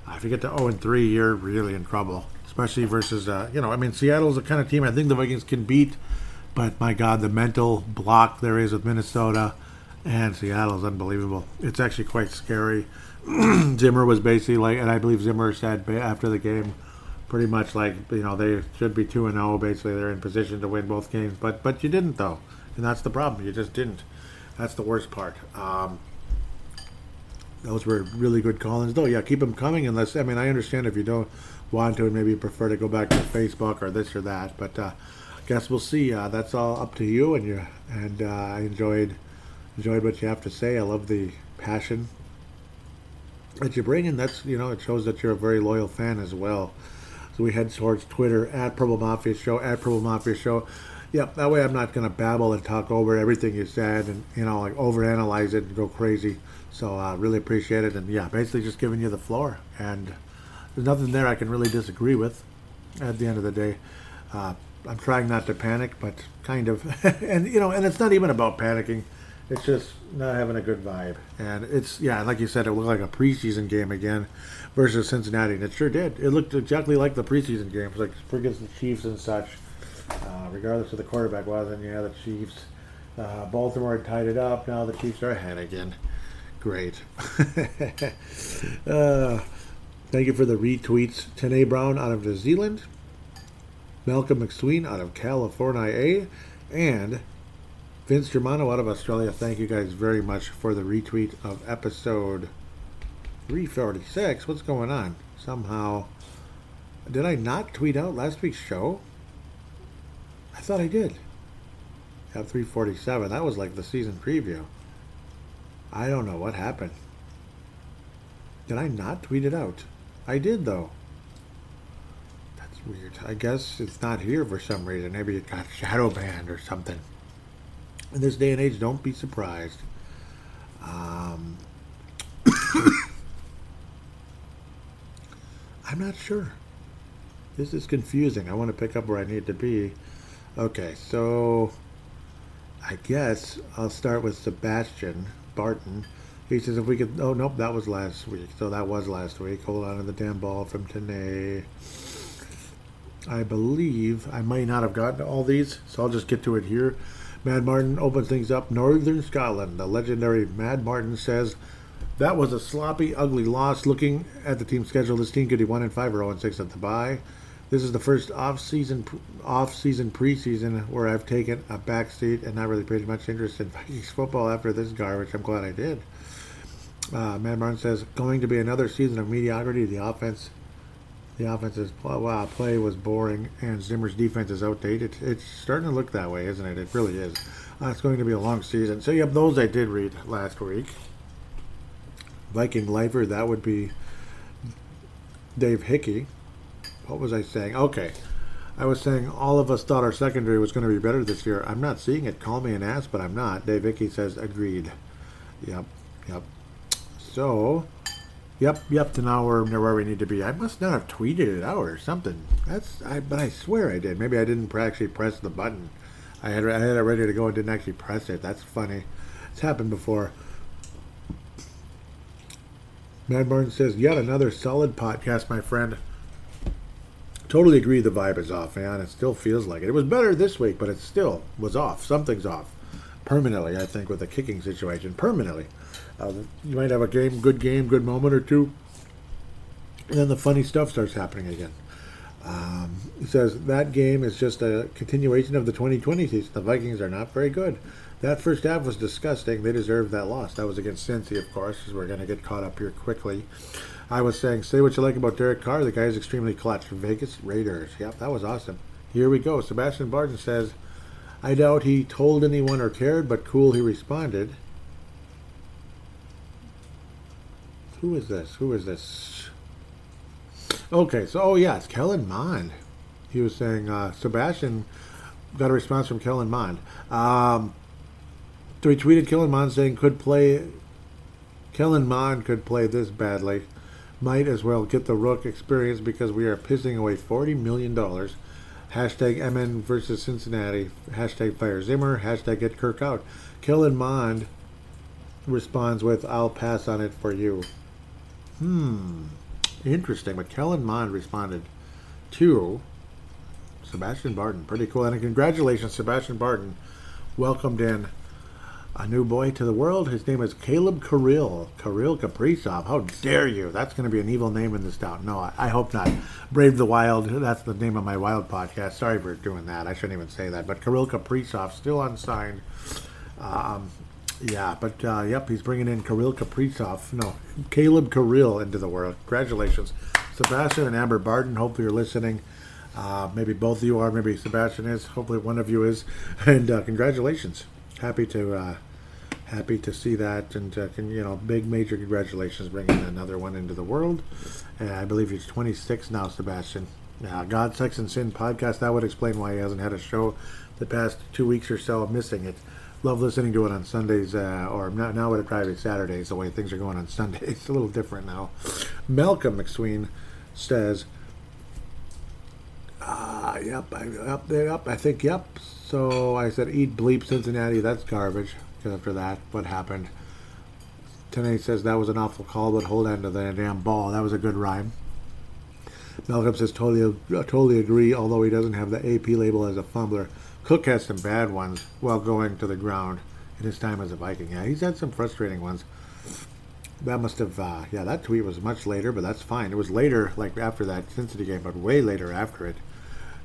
if you get to oh and three, you're really in trouble. Especially versus, uh, you know, I mean, Seattle's the kind of team I think the Vikings can beat. But, my God, the mental block there is with Minnesota and Seattle's unbelievable. It's actually quite scary. Zimmer was basically like, and I believe Zimmer said after the game, pretty much like, you know, they should be two and oh. Basically, they're in position to win both games, but but you didn't though, and that's the problem. You just didn't. That's the worst part. Um, those were really good call-ins, though. Yeah, keep them coming. Unless, I mean, I understand if you don't want to, and maybe you prefer to go back to Facebook or this or that. But uh, I guess we'll see. Uh, that's all up to you, and you. And uh, I enjoyed enjoyed what you have to say. I love the passion that you bring, and that's, you know, it shows that you're a very loyal fan as well. So we head towards Twitter at Purple Mafia Show, at Purple Mafia Show. Yep, that way I'm not going to babble and talk over everything you said and, you know, like overanalyze it and go crazy. So I uh, really appreciate it. And, yeah, basically just giving you the floor. And there's nothing there I can really disagree with at the end of the day. Uh, I'm trying not to panic, but kind of. And, you know, and it's not even about panicking. It's just not having a good vibe. And it's, yeah, like you said, it looked like a preseason game again versus Cincinnati. And it sure did. It looked exactly like the preseason games, like against the Chiefs and such. Uh, regardless of the quarterback was, and yeah, the Chiefs, uh, Baltimore tied it up. Now the Chiefs are ahead again. Great. uh, thank you for the retweets. Tanae Brown out of New Zealand, Malcolm McSween out of California, and Vince Germano out of Australia. Thank you guys very much for the retweet of episode three forty-six. What's going on? Somehow, did I not tweet out last week's show? I thought I did. At three forty-seven, that was like the season preview. I don't know what happened. Did I not tweet it out? I did, though. That's weird. I guess it's not here for some reason. Maybe it got shadow banned or something. In this day and age, don't be surprised. Um, I'm not sure. This is confusing. I want to pick up where I need to be. Okay, so I guess I'll start with Sebastian Barton. He says if we could... Oh, nope, that was last week. So that was last week. Hold on to the damn ball from Tanae. I believe I might not have gotten to all these, so I'll just get to it here. Mad Martin opens things up. Northern Scotland. The legendary Mad Martin says... That was a sloppy, ugly loss. Looking at the team schedule, this team could be one and five or oh and six at the bye. This is the first off-season off-season preseason where I've taken a backseat and not really paid much interest in Vikings football after this garbage. I'm glad I did. Uh, Matt Martin says, going to be another season of mediocrity. The offense, the offense's wow, play was boring, and Zimmer's defense is outdated. It's starting to look that way, isn't it? It really is. Uh, it's going to be a long season. So, yep, those I did read last week. Viking Lifer, that would be Dave Hickey. What was I saying? Okay. I was saying all of us thought our secondary was going to be better this year. I'm not seeing it. Call me an ass, but I'm not. Dave Hickey says, agreed. Yep, yep. So, yep, yep, to now we're near where we need to be. I must not have tweeted it out or something. That's, I, but I swear I did. Maybe I didn't actually press the button. I had, I had it ready to go and didn't actually press it. That's funny. It's happened before. Mad Martin says, yet another solid podcast, my friend. Totally agree the vibe is off, man. It still feels like it. It was better this week, but it still was off. Something's off. Permanently, I think, with the kicking situation. Permanently. Uh, you might have a game, good game, good moment or two. And then the funny stuff starts happening again. Um, he says, that game is just a continuation of the twenty twenty season. The Vikings are not very good. That first half was disgusting. They deserved that loss. That was against Cincy, of course, because we're going to get caught up here quickly. I was saying, say what you like about Derek Carr. The guy is extremely clutch. Vegas Raiders. Yep, that was awesome. Here we go. Sebastian Barton says, I doubt he told anyone or cared, but cool he responded. Who is this? Who is this? Okay, so, oh, yeah, it's Kellen Mond. He was saying, uh, Sebastian got a response from Kellen Mond. Um... So he tweeted Kellen Mond saying, could play, Kellen Mond could play this badly. Might as well get the Rook experience because we are pissing away forty million dollars. Hashtag M N versus Cincinnati. Hashtag fire Zimmer. Hashtag get Kirk out. Kellen Mond responds with, I'll pass on it for you. Hmm. Interesting. But Kellen Mond responded to Sebastian Barton. Pretty cool. And congratulations, Sebastian Barton. Welcomed in. a new boy to the world. His name is Caleb Kirill. Kirill Kaprizov. How dare you? That's going to be an evil name in this town. No, I, I hope not. Brave the Wild. That's the name of my Wild podcast. Sorry for doing that. I shouldn't even say that. But Kirill Kaprizov, still unsigned. Um, yeah, but, uh, yep, he's bringing in Kirill Kaprizov. No, Caleb Kirill into the world. Congratulations. Sebastian and Amber Barton, hopefully you're listening. Uh, maybe both of you are. Maybe Sebastian is. Hopefully one of you is. And uh, congratulations. Happy to uh, happy to see that, and uh, can, you know, big major congratulations bringing another one into the world. And I believe he's twenty-six now, Sebastian. Uh, God, Sex, and Sin podcast. That would explain why he hasn't had a show the past two weeks or so. I'm missing it. Love listening to it on Sundays, uh, or not, now it would probably be Saturdays, the way things are going on Sundays. It's a little different now. Malcolm McSween says, uh, yep, I, up there, up, I think, yep. So I said, eat bleep Cincinnati. That's garbage. Because after that, what happened? Tanae says, that was an awful call, but hold on to the damn ball. That was a good rhyme. Malcolm says, totally totally agree, although he doesn't have the A P label as a fumbler. Cook has some bad ones while going to the ground in his time as a Viking. Yeah, he's had some frustrating ones. That must have, uh, yeah, that tweet was much later, but that's fine. It was later, like after that Cincinnati game, but way later after it,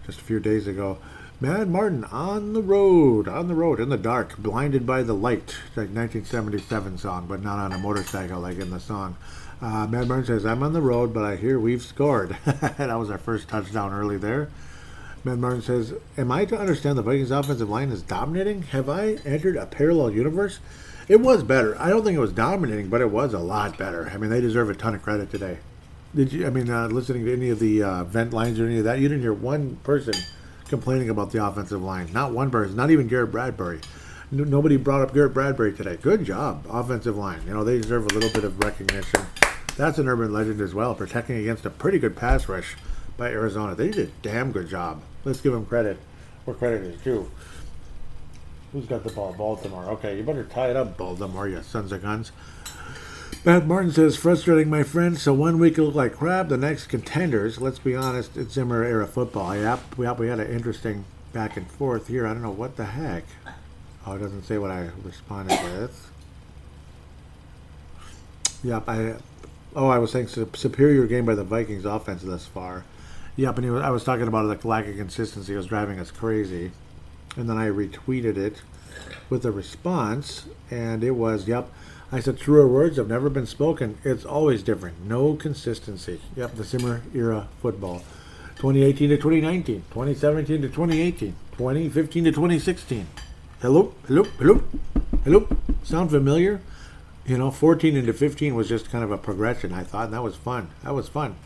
just a few days ago. Mad Martin, on the road, on the road, in the dark, blinded by the light. It's like nineteen seventy-seven song, but not on a motorcycle like in the song. Uh, Mad Martin says, I'm on the road, but I hear we've scored. That was our first touchdown early there. Mad Martin says, am I to understand the Vikings offensive line is dominating? Have I entered a parallel universe? It was better. I don't think it was dominating, but it was a lot better. I mean, they deserve a ton of credit today. Did you? I mean, uh, listening to any of the uh, vent lines or any of that, you didn't hear one person complaining about the offensive line. Not one person, not even Garrett Bradbury. No, nobody brought up Garrett Bradbury today. Good job, offensive line. You know, they deserve a little bit of recognition. That's an urban legend as well, protecting against a pretty good pass rush by Arizona. They did a damn good job. Let's give them credit where credit is due. Who's got the ball? Baltimore. Okay, you better tie it up, Baltimore, you sons of guns. Matt Martin says, frustrating, my friend. So one week it looked like crap, the next contenders. Let's be honest, it's Zimmer-era football. Yep, we, we had an interesting back and forth here. I don't know what the heck. Oh, it doesn't say what I responded with. Yep, I... Oh, I was saying superior game by the Vikings offense thus far. Yep, and he was, I was talking about the lack of consistency. It was driving us crazy. And then I retweeted it with a response, and it was, yep... I said, truer words have never been spoken. It's always different. No consistency. Yep, the Zimmer era football. twenty eighteen to twenty nineteen. twenty seventeen to twenty eighteen. twenty fifteen to twenty sixteen. Hello? Hello? Hello? Hello? Sound familiar? You know, fourteen into fifteen was just kind of a progression, I thought, and that was fun. That was fun.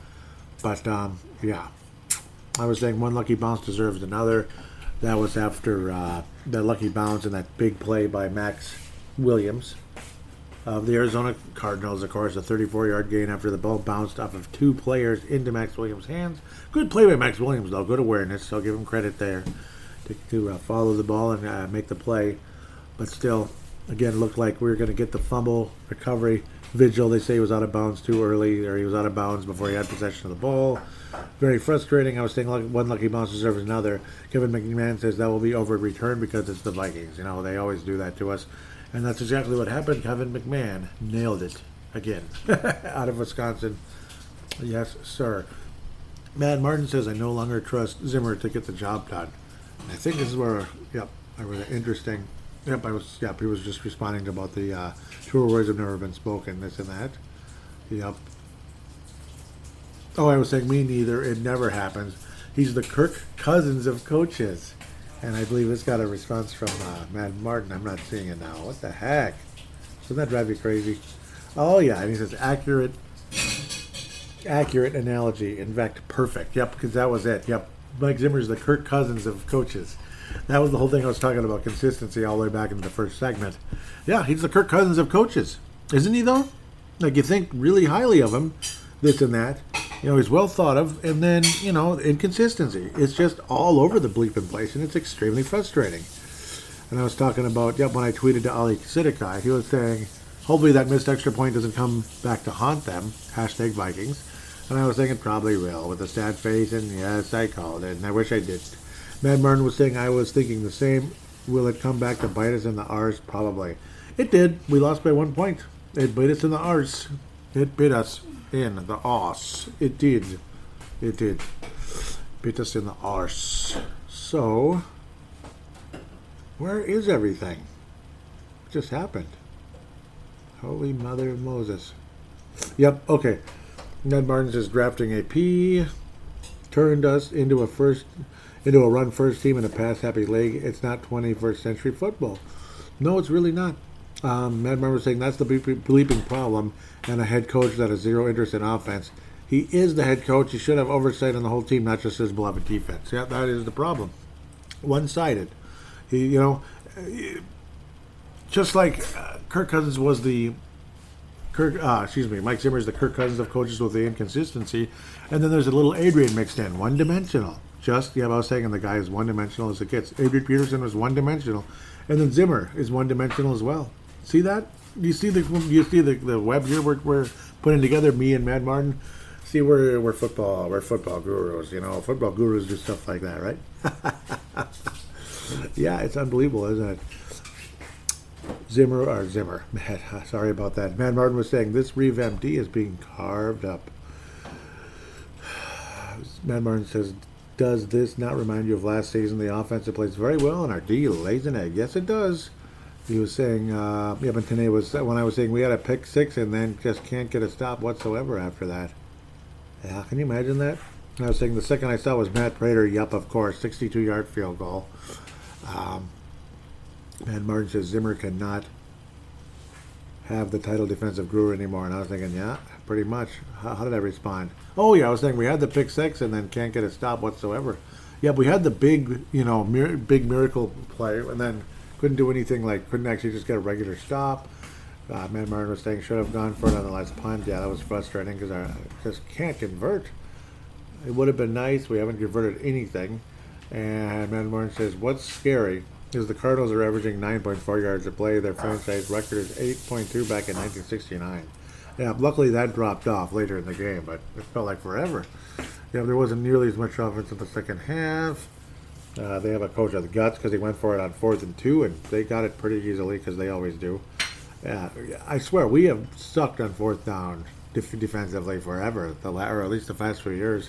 But, um, yeah. I was saying one lucky bounce deserves another. That was after uh, that lucky bounce and that big play by Maxx Williams of the Arizona Cardinals, of course, a thirty-four-yard gain after the ball bounced off of two players into Maxx Williams' hands. Good play by Maxx Williams, though. Good awareness, so I'll give him credit there to, to uh, follow the ball and uh, make the play. But still, again, looked like we were going to get the fumble recovery. Vigil, they say, was out of bounds too early, or he was out of bounds before he had possession of the ball. Very frustrating. I was saying one lucky bounce deserves another. Kevin McMahon says that will be over-returned because it's the Vikings. You know, they always do that to us. And that's exactly what happened. Kevin McMahon nailed it again out of Wisconsin. Yes, sir. Matt Martin says, I no longer trust Zimmer to get the job done. And I think this is where, yep, I was interesting. Yep, I was, yep, he was just responding about the uh, truer words have never been spoken, this and that. Yep. Oh, I was saying, me neither. It never happens. He's the Kirk Cousins of coaches. And I believe it's got a response from uh, Mad Martin. I'm not seeing it now. What the heck? Doesn't that drive you crazy? Oh, yeah. And he says, accurate accurate analogy. In fact, perfect. Yep, because that was it. Yep. Mike Zimmer's the Kirk Cousins of coaches. That was the whole thing I was talking about, consistency, all the way back in the first segment. Yeah, he's the Kirk Cousins of coaches. Isn't he, though? Like, you think really highly of him, this and that. You know, he's well thought of, and then, you know, inconsistency. It's just all over the bleeping place, and it's extremely frustrating. And I was talking about, yep, when I tweeted to Ali Sidikai, he was saying, hopefully that missed extra point doesn't come back to haunt them, hashtag Vikings. And I was saying it probably will, with a sad face, and yes, I called it, and I wish I did. Mad Martin was saying, I was thinking the same. Will it come back to bite us in the R's? Probably. It did. We lost by one point. It bit us in the arse. It bit us in the arse. It did. It did. Bit us in the arse. So, where is everything? What just happened? Holy Mother of Moses. Yep, okay. Ned Barnes is drafting a P. Turned us into a first, into a run first team in a pass-happy league. It's not twenty-first century football. No, it's really not. Um, Matt Murray was saying that's the bleeping problem, and a head coach that has zero interest in offense. He is the head coach. He should have oversight on the whole team, not just his beloved defense. Yeah, that is the problem. One-sided. He, you know, just like uh, Kirk Cousins was the Kirk. Uh, excuse me, Mike Zimmer is the Kirk Cousins of coaches with the inconsistency, and then there's a little Adrian mixed in, one-dimensional. Just yeah, I was saying the guy is one-dimensional as it gets. Adrian Peterson was one-dimensional. And then Zimmer is one-dimensional as well. See that? You see the you see the, the web here we're, we're putting together, me and Matt Martin? See, we're, we're football. We're football gurus, you know. Football gurus do stuff like that, right? Yeah, it's unbelievable, isn't it? Zimmer, or Zimmer. Matt, sorry about that. Matt Martin was saying, this Reeve M D is being carved up. Matt Martin says, does this not remind you of last season? The offensive plays very well, and our D lays an egg. Yes, it does. He was saying, uh, yeah, but today was when I was saying we had a pick six and then just can't get a stop whatsoever after that. Yeah, can you imagine that? And I was saying the second I saw was Matt Prater. Yup, of course, sixty-two-yard field goal. Um, and Martin says Zimmer cannot have the title defensive guru anymore. And I was thinking, yeah, pretty much. How, how did I respond? Oh, yeah, I was saying we had the pick six and then can't get a stop whatsoever. Yeah, we had the big, you know, mir- big miracle play and then couldn't do anything, like couldn't actually just get a regular stop. Uh, Matt Martin was saying should have gone for it on the last punt. Yeah, that was frustrating because I just can't convert. It would have been nice. We haven't converted anything. And Matt Martin says, what's scary is the Cardinals are averaging nine point four yards a play. Their franchise record is eight point two back in nineteen sixty-nine. Yeah, luckily that dropped off later in the game, but it felt like forever. Yeah, there wasn't nearly as much offense in the second half. Uh, they have a coach of the guts because he went for it on fourth and two, and they got it pretty easily because they always do. Yeah, I swear, we have sucked on fourth down def- defensively forever, the la- or at least the past few years.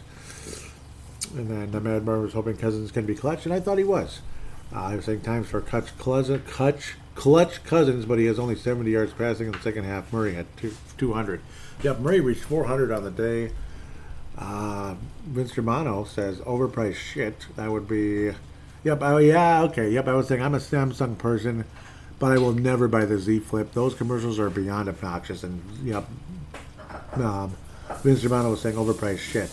And then the Mad Murray was hoping Cousins can be clutch, and I thought he was. Uh, I was saying times for clutch, clutch, clutch. Clutch Cousins, but he has only seventy yards passing in the second half. Murray had two hundred. Yep, Murray reached four hundred on the day. Uh, Vince Romano says, overpriced shit. That would be... Yep, oh yeah, okay. Yep, I was saying I'm a Samsung person, but I will never buy the Z Flip. Those commercials are beyond obnoxious. And, yep, um, Vince Romano was saying overpriced shit.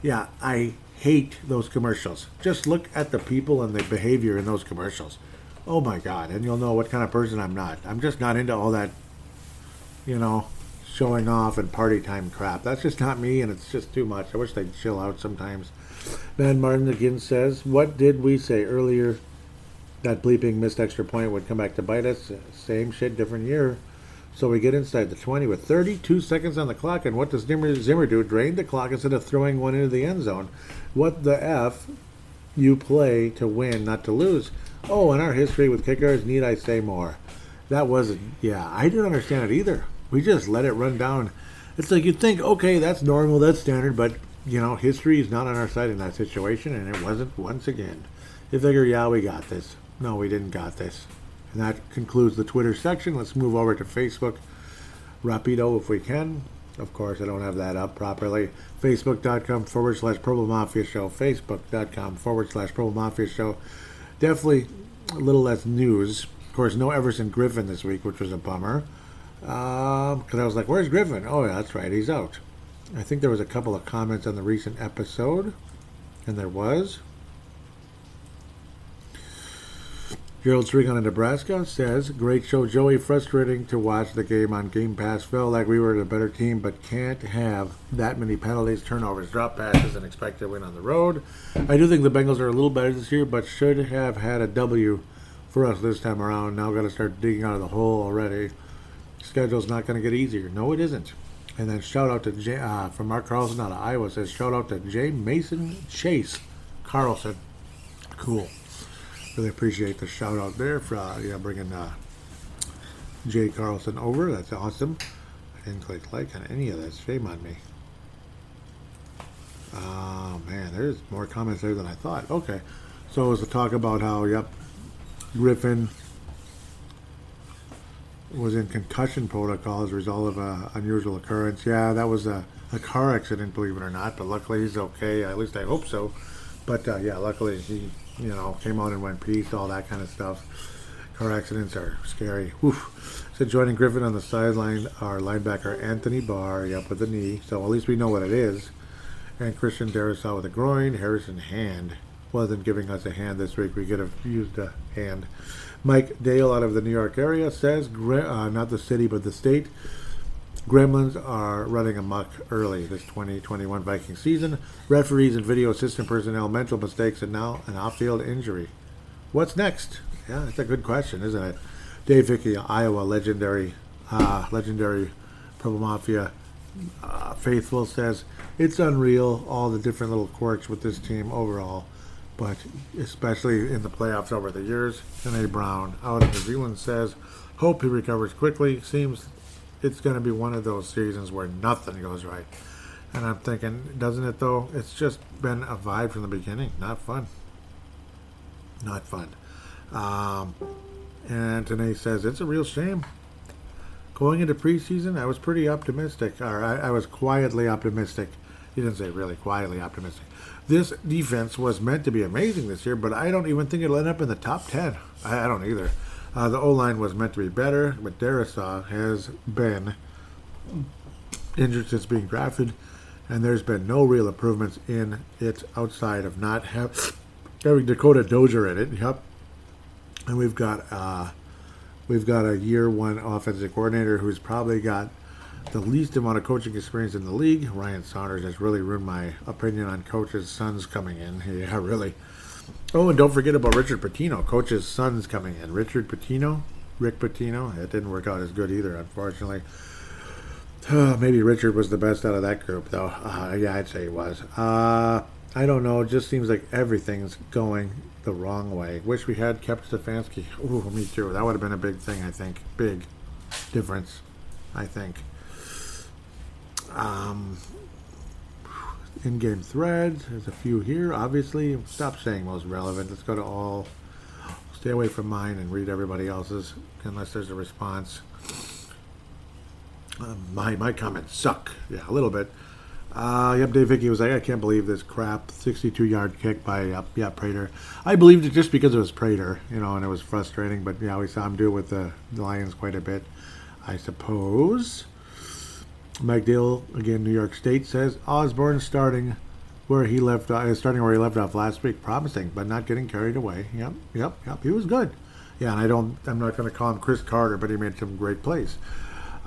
Yeah, I hate those commercials. Just look at the people and the behavior in those commercials. Oh my God, and you'll know what kind of person I'm not. I'm just not into all that, you know, showing off and party time crap. That's just not me, and it's just too much. I wish they'd chill out sometimes. Matt Martin again says, what did we say earlier? That bleeping missed extra point would come back to bite us. Same shit, different year. So we get inside the twenty with thirty-two seconds on the clock, and what does Zimmer, Zimmer do? Drain the clock instead of throwing one into the end zone. What the F? You play to win, not to lose. Oh, in our history with kickers, need I say more? That wasn't, yeah, I didn't understand it either. We just let it run down. It's like you'd think, okay, that's normal, that's standard, but, you know, history is not on our side in that situation, and it wasn't once again. You figure, yeah, we got this. No, we didn't got this. And that concludes the Twitter section. Let's move over to Facebook. Rapido, if we can. Of course, I don't have that up properly. Facebook.com forward slash Purple Mafia Show. Facebook.com forward slash Purple Mafia Show. Definitely a little less news. Of course, no Everson Griffin this week, which was a bummer. Because um, I was like, where's Griffin? Oh, yeah, that's right. He's out. I think there was a couple of comments on the recent episode. And there was. Gerald Sregon in Nebraska says, great show, Joey. Frustrating to watch the game on Game Pass. Felt like we were the better team, but can't have that many penalties, turnovers, drop passes, and expect to win on the road. I do think the Bengals are a little better this year, but should have had a W for us this time around. Now got to start digging out of the hole already. Schedule's not going to get easier. No, it isn't. And then shout out to Jay, uh, from Mark Carlson out of Iowa says, shout out to Jay Mason Chase Carlson. Cool. Really appreciate the shout out there for uh, yeah, bringing uh, J. Carlson over. That's awesome. I didn't click like on any of that. Shame on me. Oh, man. There's more comments there than I thought. Okay. So it was a talk about how, yep, Griffin was in concussion protocol as a result of an unusual occurrence. Yeah, that was a, a car accident, believe it or not. But luckily he's okay. At least I hope so. But, uh, yeah, luckily he, you know, came out in one piece, all that kind of stuff. Car accidents are scary. Woof. So joining Griffin on the sideline, our linebacker Anthony Barr, yep, with the knee. So at least we know what it is. And Christian Darrisaw with a groin. Harrison hand. Wasn't giving us a hand this week. We could have used a hand. Mike Dale out of the New York area says, uh, not the city but the state, gremlins are running amok early this twenty twenty-one Viking season. Referees and video assistant personnel, mental mistakes, and now an off-field injury. What's next? Yeah, that's a good question, isn't it? Dave Hickey, Iowa, legendary, uh, legendary Purple Mafia uh, faithful says, it's unreal, all the different little quirks with this team overall, but especially in the playoffs over the years. N A. Brown out in New Zealand says, hope he recovers quickly. Seems it's going to be one of those seasons where nothing goes right. And I'm thinking, doesn't it though? It's just been a vibe from the beginning. Not fun. Not fun. Um, and Tanae says, it's a real shame. Going into preseason, I was pretty optimistic. Or I, I was quietly optimistic. He didn't say really quietly optimistic. This defense was meant to be amazing this year, but I don't even think it'll end up in the top ten. I, I don't either. Uh, the O-line was meant to be better, but Darrisaw has been injured since being drafted, and there's been no real improvements in it outside of not have, having Dakota Dozier in it. Yep. And we've got uh, we've got a year one offensive coordinator who's probably got the least amount of coaching experience in the league. Ryan Saunders has really ruined my opinion on coaches' sons coming in. Yeah, really. Oh, and don't forget about Richard Pitino, coaches' sons coming in. Richard Pitino, Rick Pitino. It didn't work out as good either, unfortunately. Uh, maybe Richard was the best out of that group, though. Uh, yeah, I'd say he was. Uh, I don't know. It just seems like everything's going the wrong way. Wish we had kept Stefanski. Ooh, me too. That would have been a big thing, I think. Big difference, I think. Um, in-game threads. There's a few here, obviously. Stop saying most relevant. Let's go to all. Stay away from mine and read everybody else's unless there's a response. Uh, my my comments suck. Yeah, a little bit. Uh, yep, Dave Hickey was like, I can't believe this crap. sixty-two-yard kick by, uh, yeah, Prater. I believed it just because it was Prater, you know, and it was frustrating. But, yeah, we saw him do it with the Lions quite a bit, I suppose. Mike Dale, again, New York State, says Osborn starting where he left uh, starting where he left off last week, promising, but not getting carried away. Yep, yep, yep. He was good. Yeah, and I don't. I'm not going to call him Cris Carter, but he made some great plays.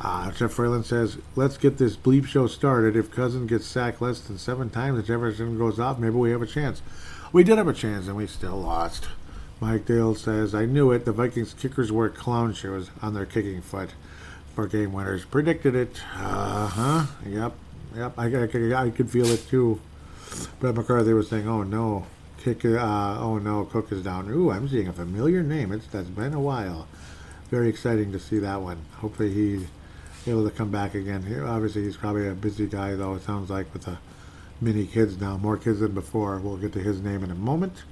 Uh, Jeff Freeland says, "Let's get this bleep show started. If Cousins gets sacked less than seven times, if Jefferson goes off, maybe we have a chance." We did have a chance, and we still lost. Mike Dale says, "I knew it. The Vikings kickers wear clown shoes on their kicking foot." For game winners, predicted it. Uh huh. Yep, yep. I, I, I could feel it too. Brett McCarthy was saying, "Oh no, kick! Uh, oh no, Cook is down." Ooh, I'm seeing a familiar name. It's that's been a while. Very exciting to see that one. Hopefully he's able to come back again. He, obviously, he's probably a busy guy though. It sounds like with the many kids now, more kids than before. We'll get to his name in a moment.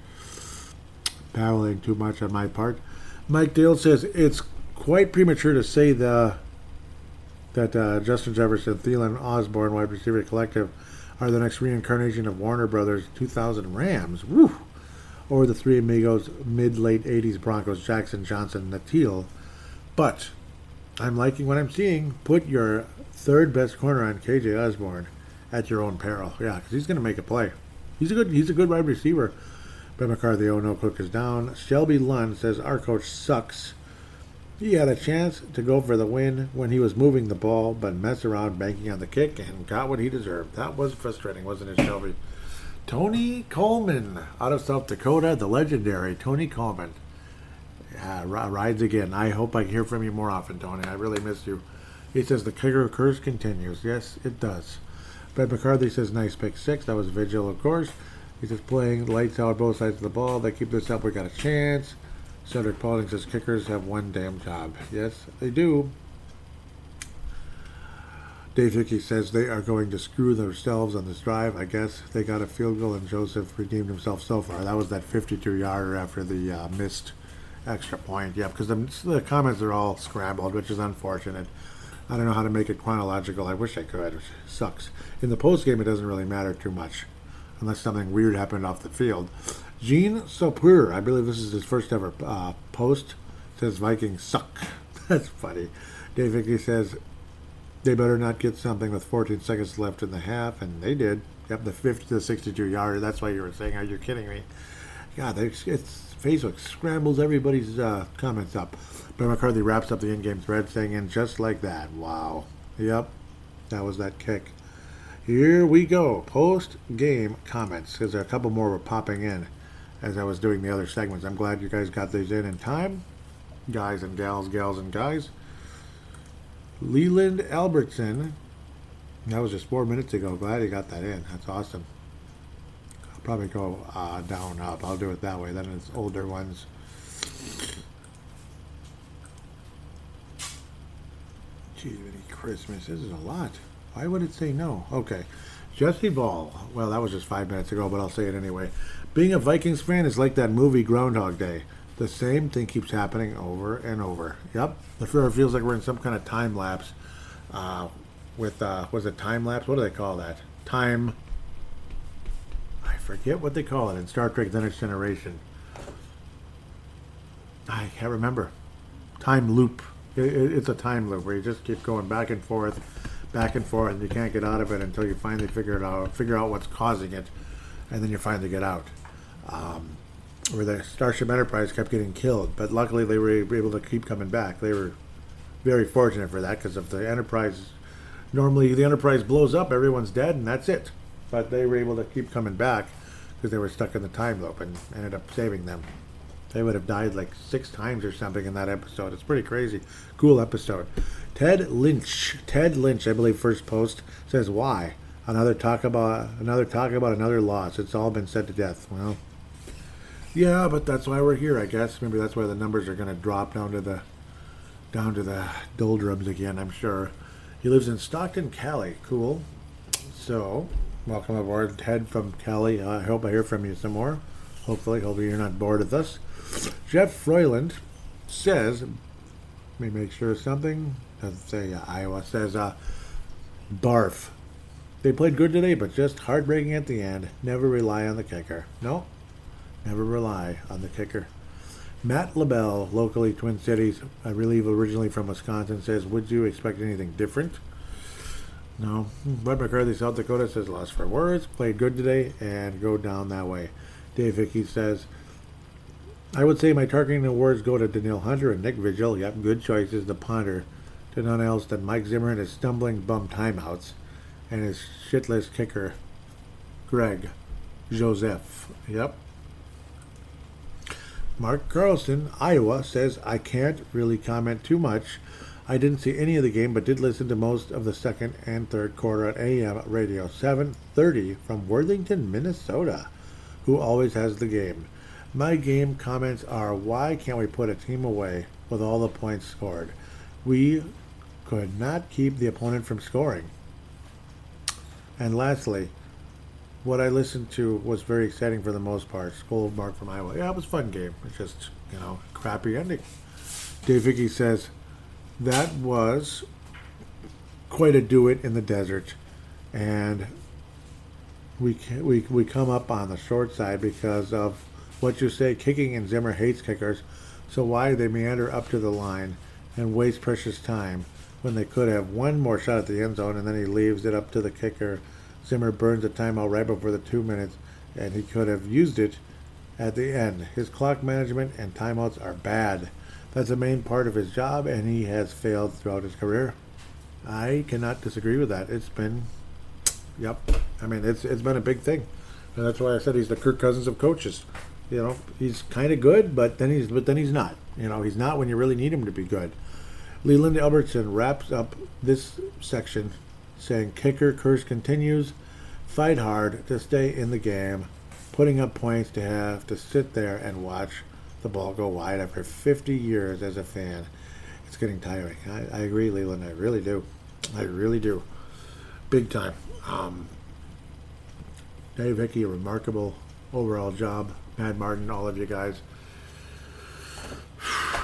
Babbling too much on my part. Mike Dale says it's quite premature to say the. That uh, Justin Jefferson, Thielen, Osborn, wide receiver collective are the next reincarnation of Warner Brothers two thousand Rams. Woo! Or the three amigos, mid-late eighties Broncos, Jackson, Johnson, Nateel. But I'm liking what I'm seeing. Put your third best corner on K J Osborn at your own peril. Yeah, because he's going to make a play. He's a good He's a good wide receiver. Brett McCarthy, oh no, Cook is down. Shelby Lund says, our coach sucks. He had a chance to go for the win when he was moving the ball, but messed around banking on the kick and got what he deserved. That was frustrating, wasn't it, Shelby? Tony Coleman out of South Dakota, the legendary Tony Coleman. Uh, rides again. I hope I hear from you more often, Tony. I really miss you. He says the kicker curse continues. Yes, it does. Brett McCarthy says, nice pick six. That was Vigil, of course. He says, playing lights out both sides of the ball. They keep this up. We got a chance. Cedric Paulding says, kickers have one damn job. Yes, they do. Dave Hickey says, they are going to screw themselves on this drive. I guess they got a field goal, and Joseph redeemed himself so far. That was that fifty-two-yarder after the uh, missed extra point. Yeah, because the, the comments are all scrambled, which is unfortunate. I don't know how to make it chronological. I wish I could. It sucks. In the postgame, it doesn't really matter too much, unless something weird happened off the field. Gene Sopur, I believe this is his first ever uh, post, says Vikings suck. That's funny. Dave Hickey says, they better not get something with fourteen seconds left in the half, and they did. Yep, the fifty to sixty-two yarder. That's why you were saying, are you kidding me? God, they, it's, Facebook scrambles everybody's uh, comments up. But McCarthy wraps up the in-game thread saying, and just like that. Wow. Yep, that was that kick. Here we go. Post-game comments, because a couple more were popping in as I was doing the other segments. I'm glad you guys got these in in time. Guys and gals, gals and guys. Leland Albertson. That was just four minutes ago. Glad he got that in. That's awesome. I'll probably go uh, down, up. I'll do it that way. Then it's older ones. Gee, Christmas. This is a lot. Why would it say no? Okay. Jesse Ball. Well, that was just five minutes ago, but I'll say it anyway. Being a Vikings fan is like that movie Groundhog Day. The same thing keeps happening over and over. Yep. The fear feels like we're in some kind of time lapse. Uh, with, uh, was it time lapse? What do they call that? Time. I forget what they call it in Star Trek The Next Generation. I can't remember. Time loop. It, it, it's a time loop where you just keep going back and forth. Back and forth, and you can't get out of it until you finally figure it out, figure out what's causing it, and then you finally get out. Um, where the Starship Enterprise kept getting killed, but luckily they were able to keep coming back. They were very fortunate for that, because if the Enterprise, normally the Enterprise blows up, everyone's dead, and that's it. But they were able to keep coming back because they were stuck in the time loop and ended up saving them. They would have died like six times or something in that episode. It's pretty crazy. Cool episode. Ted Lynch. Ted Lynch, I believe, first post, says, why? Another talk about another talk about another loss. It's all been said to death. Well, yeah, but that's why we're here, I guess. Maybe that's why the numbers are going to drop down to the down to the doldrums again, I'm sure. He lives in Stockton, Cali. Cool. So, welcome aboard, Ted from Cali. Uh, I hope I hear from you some more. Hopefully, hopefully you're not bored of us. Jeff Froyland says, let me make sure something. Doesn't say uh, Iowa. Says, uh, barf. They played good today, but just heartbreaking at the end. Never rely on the kicker. No, never rely on the kicker. Matt LaBelle, locally Twin Cities, I believe originally from Wisconsin, says, would you expect anything different? No. Brett McCarthy, South Dakota, says, lost for words. Played good today and go down that way. Dave Hickey says, I would say my targeting awards go to Danielle Hunter and Nick Vigil. Yep, good choices. The punter to none else than Mike Zimmer and his stumbling bum timeouts and his shitless kicker, Greg Joseph. Yep. Mark Carlson, Iowa, says, I can't really comment too much. I didn't see any of the game, but did listen to most of the second and third quarter at A M radio, seven thirty from Worthington, Minnesota, who always has the game. My game comments are, why can't we put a team away with all the points scored? We could not keep the opponent from scoring. And lastly, what I listened to was very exciting for the most part. School of Mark from Iowa. Yeah, it was a fun game. It's just, you know, crappy ending. Dave Hickey says, that was quite a do it in the desert. And we we we come up on the short side because of what you say, kicking, and Zimmer hates kickers. So why they meander up to the line and waste precious time when they could have one more shot at the end zone, and then he leaves it up to the kicker. Zimmer burns a timeout right before the two minutes, and he could have used it at the end. His clock management and timeouts are bad. That's the main part of his job, and he has failed throughout his career. I cannot disagree with that. It's been, yep, I mean, it's it's been a big thing. And that's why I said he's the Kirk Cousins of coaches. You know, he's kind of good, but then he's but then he's not. You know, he's not when you really need him to be good. Leland Albertson wraps up this section saying, kicker curse continues, fight hard to stay in the game, putting up points to have to sit there and watch the ball go wide after fifty years as a fan. It's getting tiring. I, I agree, Leland. I really do. I really do. Big time. Um, Dave Hickey, a remarkable overall job. Mad Martin, all of you guys.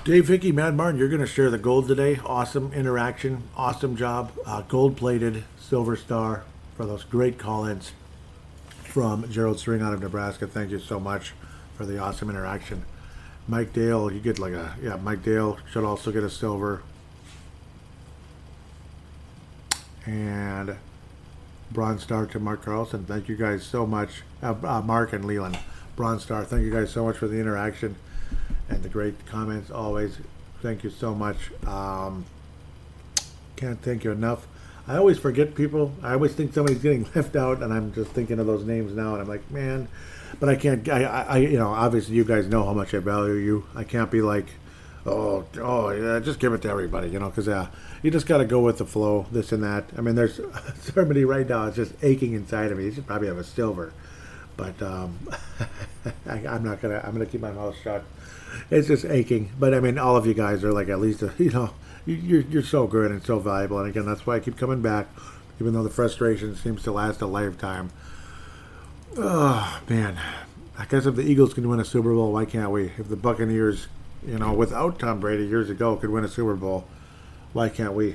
Dave Hickey, Mad Martin, you're going to share the gold today. Awesome interaction. Awesome job. Uh, gold-plated silver star for those great call-ins from Gerald Sring out of Nebraska. Thank you so much for the awesome interaction. Mike Dale, you get like a, yeah, Mike Dale should also get a silver. And bronze star to Mark Carlson. Thank you guys so much. Uh, uh, Mark and Leland. Bronze star. Thank you guys so much for the interaction and the great comments always. Thank you so much. Um, can't thank you enough. I always forget people. I always think somebody's getting left out, and I'm just thinking of those names now, and I'm like, man. But I can't. I, I, you know, obviously you guys know how much I value you. I can't be like, oh, oh, yeah, just give it to everybody, you know, because uh, you just got to go with the flow, this and that. I mean, there's somebody right now that's just aching inside of me. He should probably have a silver, but um, I, I'm not gonna. I'm gonna keep my mouth shut. It's just aching. But I mean, all of you guys are like at least, a, you know. You're, you're so good and so valuable. And again, that's why I keep coming back, even though the frustration seems to last a lifetime. Oh, man. I guess if the Eagles can win a Super Bowl, why can't we? If the Buccaneers, you know, without Tom Brady years ago could win a Super Bowl, why can't we?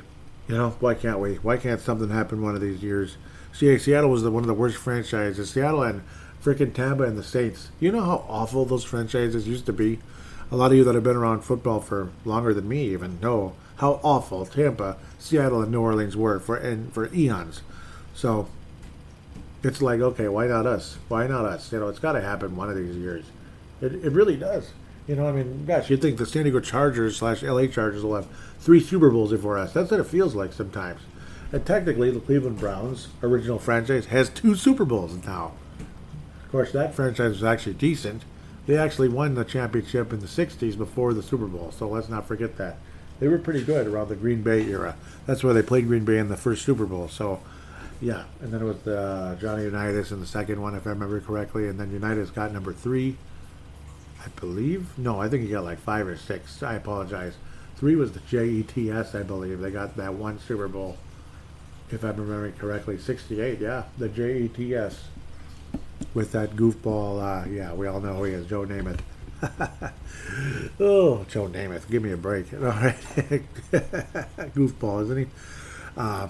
You know, why can't we? Why can't something happen one of these years? See, Seattle was the, one of the worst franchises. Seattle and freaking Tampa and the Saints. You know how awful those franchises used to be? A lot of you that have been around football for longer than me even know how awful Tampa, Seattle, and New Orleans were for and for eons. So it's like, okay, why not us? Why not us? You know, it's got to happen one of these years. It it really does. You know, I mean, gosh, you'd think the San Diego Chargers slash L A Chargers will have three Super Bowls before us. That's what it feels like sometimes. And technically, the Cleveland Browns, original franchise, has two Super Bowls now. Of course, that franchise was actually decent. They actually won the championship in the sixties before the Super Bowl, so let's not forget that. They were pretty good around the Green Bay era. That's where they played Green Bay in the first Super Bowl. So, yeah. And then it was uh, Johnny Unitas in the second one, if I remember correctly. And then Unitas got number three, I believe. No, I think he got like five or six. I apologize. Three was the Jets, I believe. They got that one Super Bowl, if I'm remembering correctly. sixty-eight, yeah. The Jets with that goofball. Uh, yeah, we all know who he is, Joe Namath. Oh, Joe Namath, give me a break. All right. Goofball, isn't he? Uh,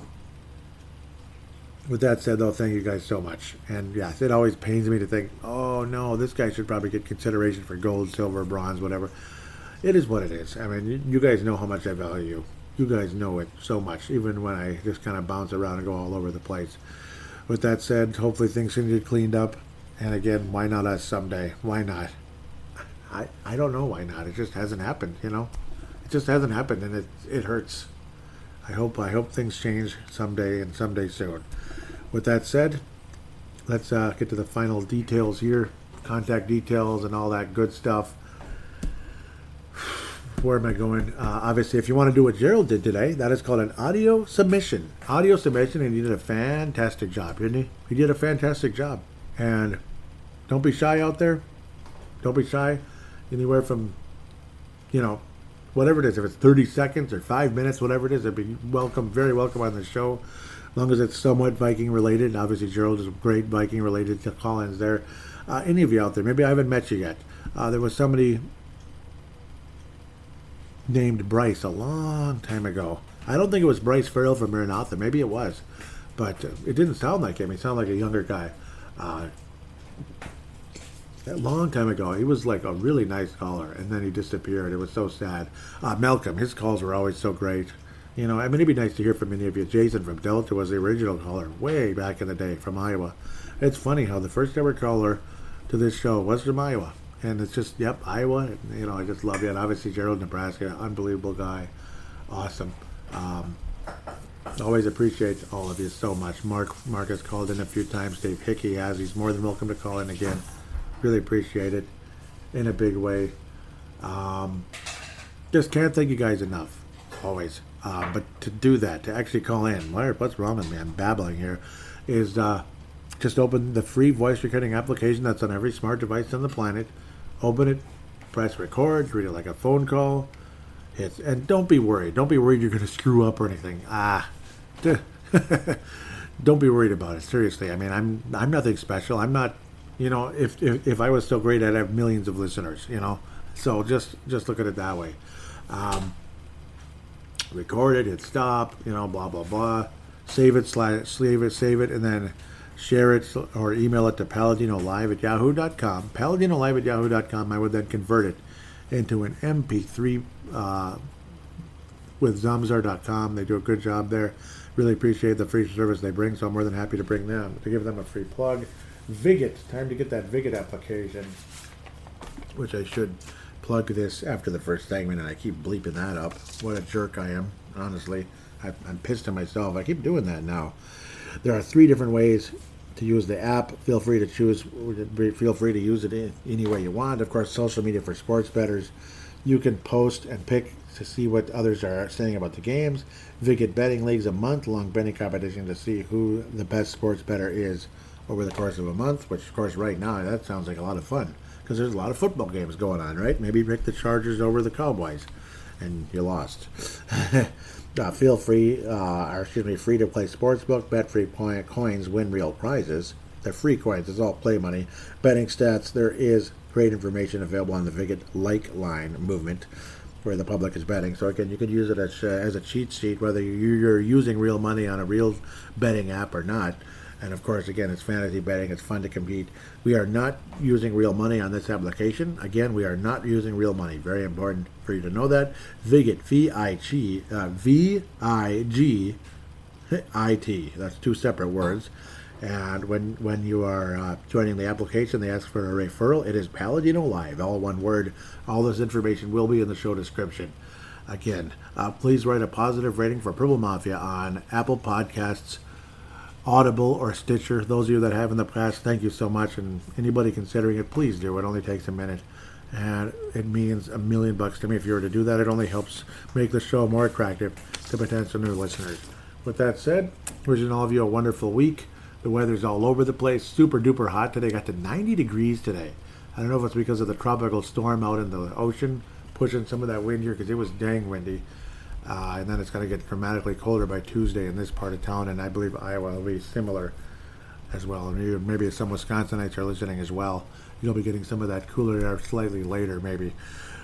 with that said, though, thank you guys so much. And, yes, it always pains me to think, oh, no, this guy should probably get consideration for gold, silver, bronze, whatever. It is what it is. I mean, you, you guys know how much I value you. You guys know it so much, even when I just kind of bounce around and go all over the place. With that said, hopefully things can get cleaned up. And, again, why not us someday? Why not? I, I don't know why not. It just hasn't happened, you know. It just hasn't happened, and it it hurts. I hope I hope things change someday and someday soon. With that said, let's uh, get to the final details here, contact details and all that good stuff. Where am I going? Uh, obviously, if you want to do what Gerald did today, that is called an audio submission. Audio submission, and he did a fantastic job, didn't he? He did a fantastic job. And don't be shy out there. Don't be shy. Anywhere from, you know, whatever it is, if it's thirty seconds or five minutes, whatever it is, it'd be welcome, very welcome on the show, as long as it's somewhat Viking related. Obviously, Gerald is great Viking related to call-ins there. Uh, any of you out there, maybe I haven't met you yet. Uh, there was somebody named Bryce a long time ago. I don't think it was Bryce Farrell from Maranatha. Maybe it was, but it didn't sound like him. He sounded like a younger guy. Uh, A long time ago, he was like a really nice caller, and then he disappeared. It was so sad. Uh, Malcolm, his calls were always so great. You know, I mean, it'd be nice to hear from any of you. Jason from Delta was the original caller way back in the day from Iowa. It's funny how the first ever caller to this show was from Iowa. And it's just, yep, Iowa. You know, I just love it. Obviously, Gerald, Nebraska, unbelievable guy. Awesome. Um, always appreciate all of you so much. Mark, Mark has called in a few times. Dave Hickey has. He's more than welcome to call in again. Really appreciate it in a big way. Um, just can't thank you guys enough, always. Uh, but to do that, to actually call in, what's wrong with me? I'm babbling here. Is uh, just open the free voice recording application that's on every smart device on the planet. Open it, press record, treat it like a phone call. It's, and don't be worried. Don't be worried you're going to screw up or anything. Ah, don't be worried about it. Seriously, I mean, I'm I'm nothing special. I'm not, you know, if if, if I was so great, I'd have millions of listeners, you know. So just, just look at it that way. Um, record it, hit stop, you know, blah, blah, blah. Save it, slide, save it, save it, and then share it or email it to paladino live at yahoo dot com. paladino live at yahoo dot com. I would then convert it into an M P three uh, with zomzar dot com. They do a good job there. Really appreciate the free service they bring, so I'm more than happy to bring them, to give them a free plug. Viget, time to get that Viget application, which I should plug this after the first segment, and I keep bleeping that up. What a jerk I am, honestly. I, I'm pissed at myself. I keep doing that now. There are three different ways to use the app. Feel free to choose. Feel free to use it in any way you want. Of course, social media for sports bettors. You can post and pick to see what others are saying about the games. Viget betting leagues, a month-long betting competition to see who the best sports bettor is over the course of a month, which, of course, right now, that sounds like a lot of fun because there's a lot of football games going on, right? Maybe pick the Chargers over the Cowboys, and you lost. Uh, feel free, uh, or excuse me, free to play sportsbook, bet free point, coins, win real prizes. They're free coins, it's all play money. Betting stats, there is great information available on the Viget Like Line movement where the public is betting. So again, you could use it as, uh, as a cheat sheet, whether you're using real money on a real betting app or not. And of course, again, it's fantasy betting. It's fun to compete. We are not using real money on this application. Again, we are not using real money. Very important for you to know that. Viget, V I G, uh, V I G I T. That's two separate words. And when when you are uh, joining the application, they ask for a referral. It is Paladino Live, all one word. All this information will be in the show description. Again, uh, please write a positive rating for Purple Mafia on Apple Podcasts, Audible, or Stitcher. Those of you that have in the past, thank you so much. And anybody considering it, please do. It only takes a minute. And it means a million bucks to me if you were to do that. It only helps make the show more attractive to potential new listeners. With that said, wishing all of you a wonderful week. The weather's all over the place. Super duper hot today. Got to ninety degrees today. I don't know if it's because of the tropical storm out in the ocean pushing some of that wind here because it was dang windy. Uh, and then it's going to get dramatically colder by Tuesday in this part of town, and I believe Iowa will be similar as well. And maybe some Wisconsinites are listening as well. You'll be getting some of that cooler air slightly later, maybe.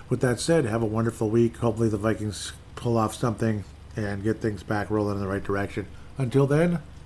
With that said, have a wonderful week. Hopefully the Vikings pull off something and get things back rolling in the right direction. Until then,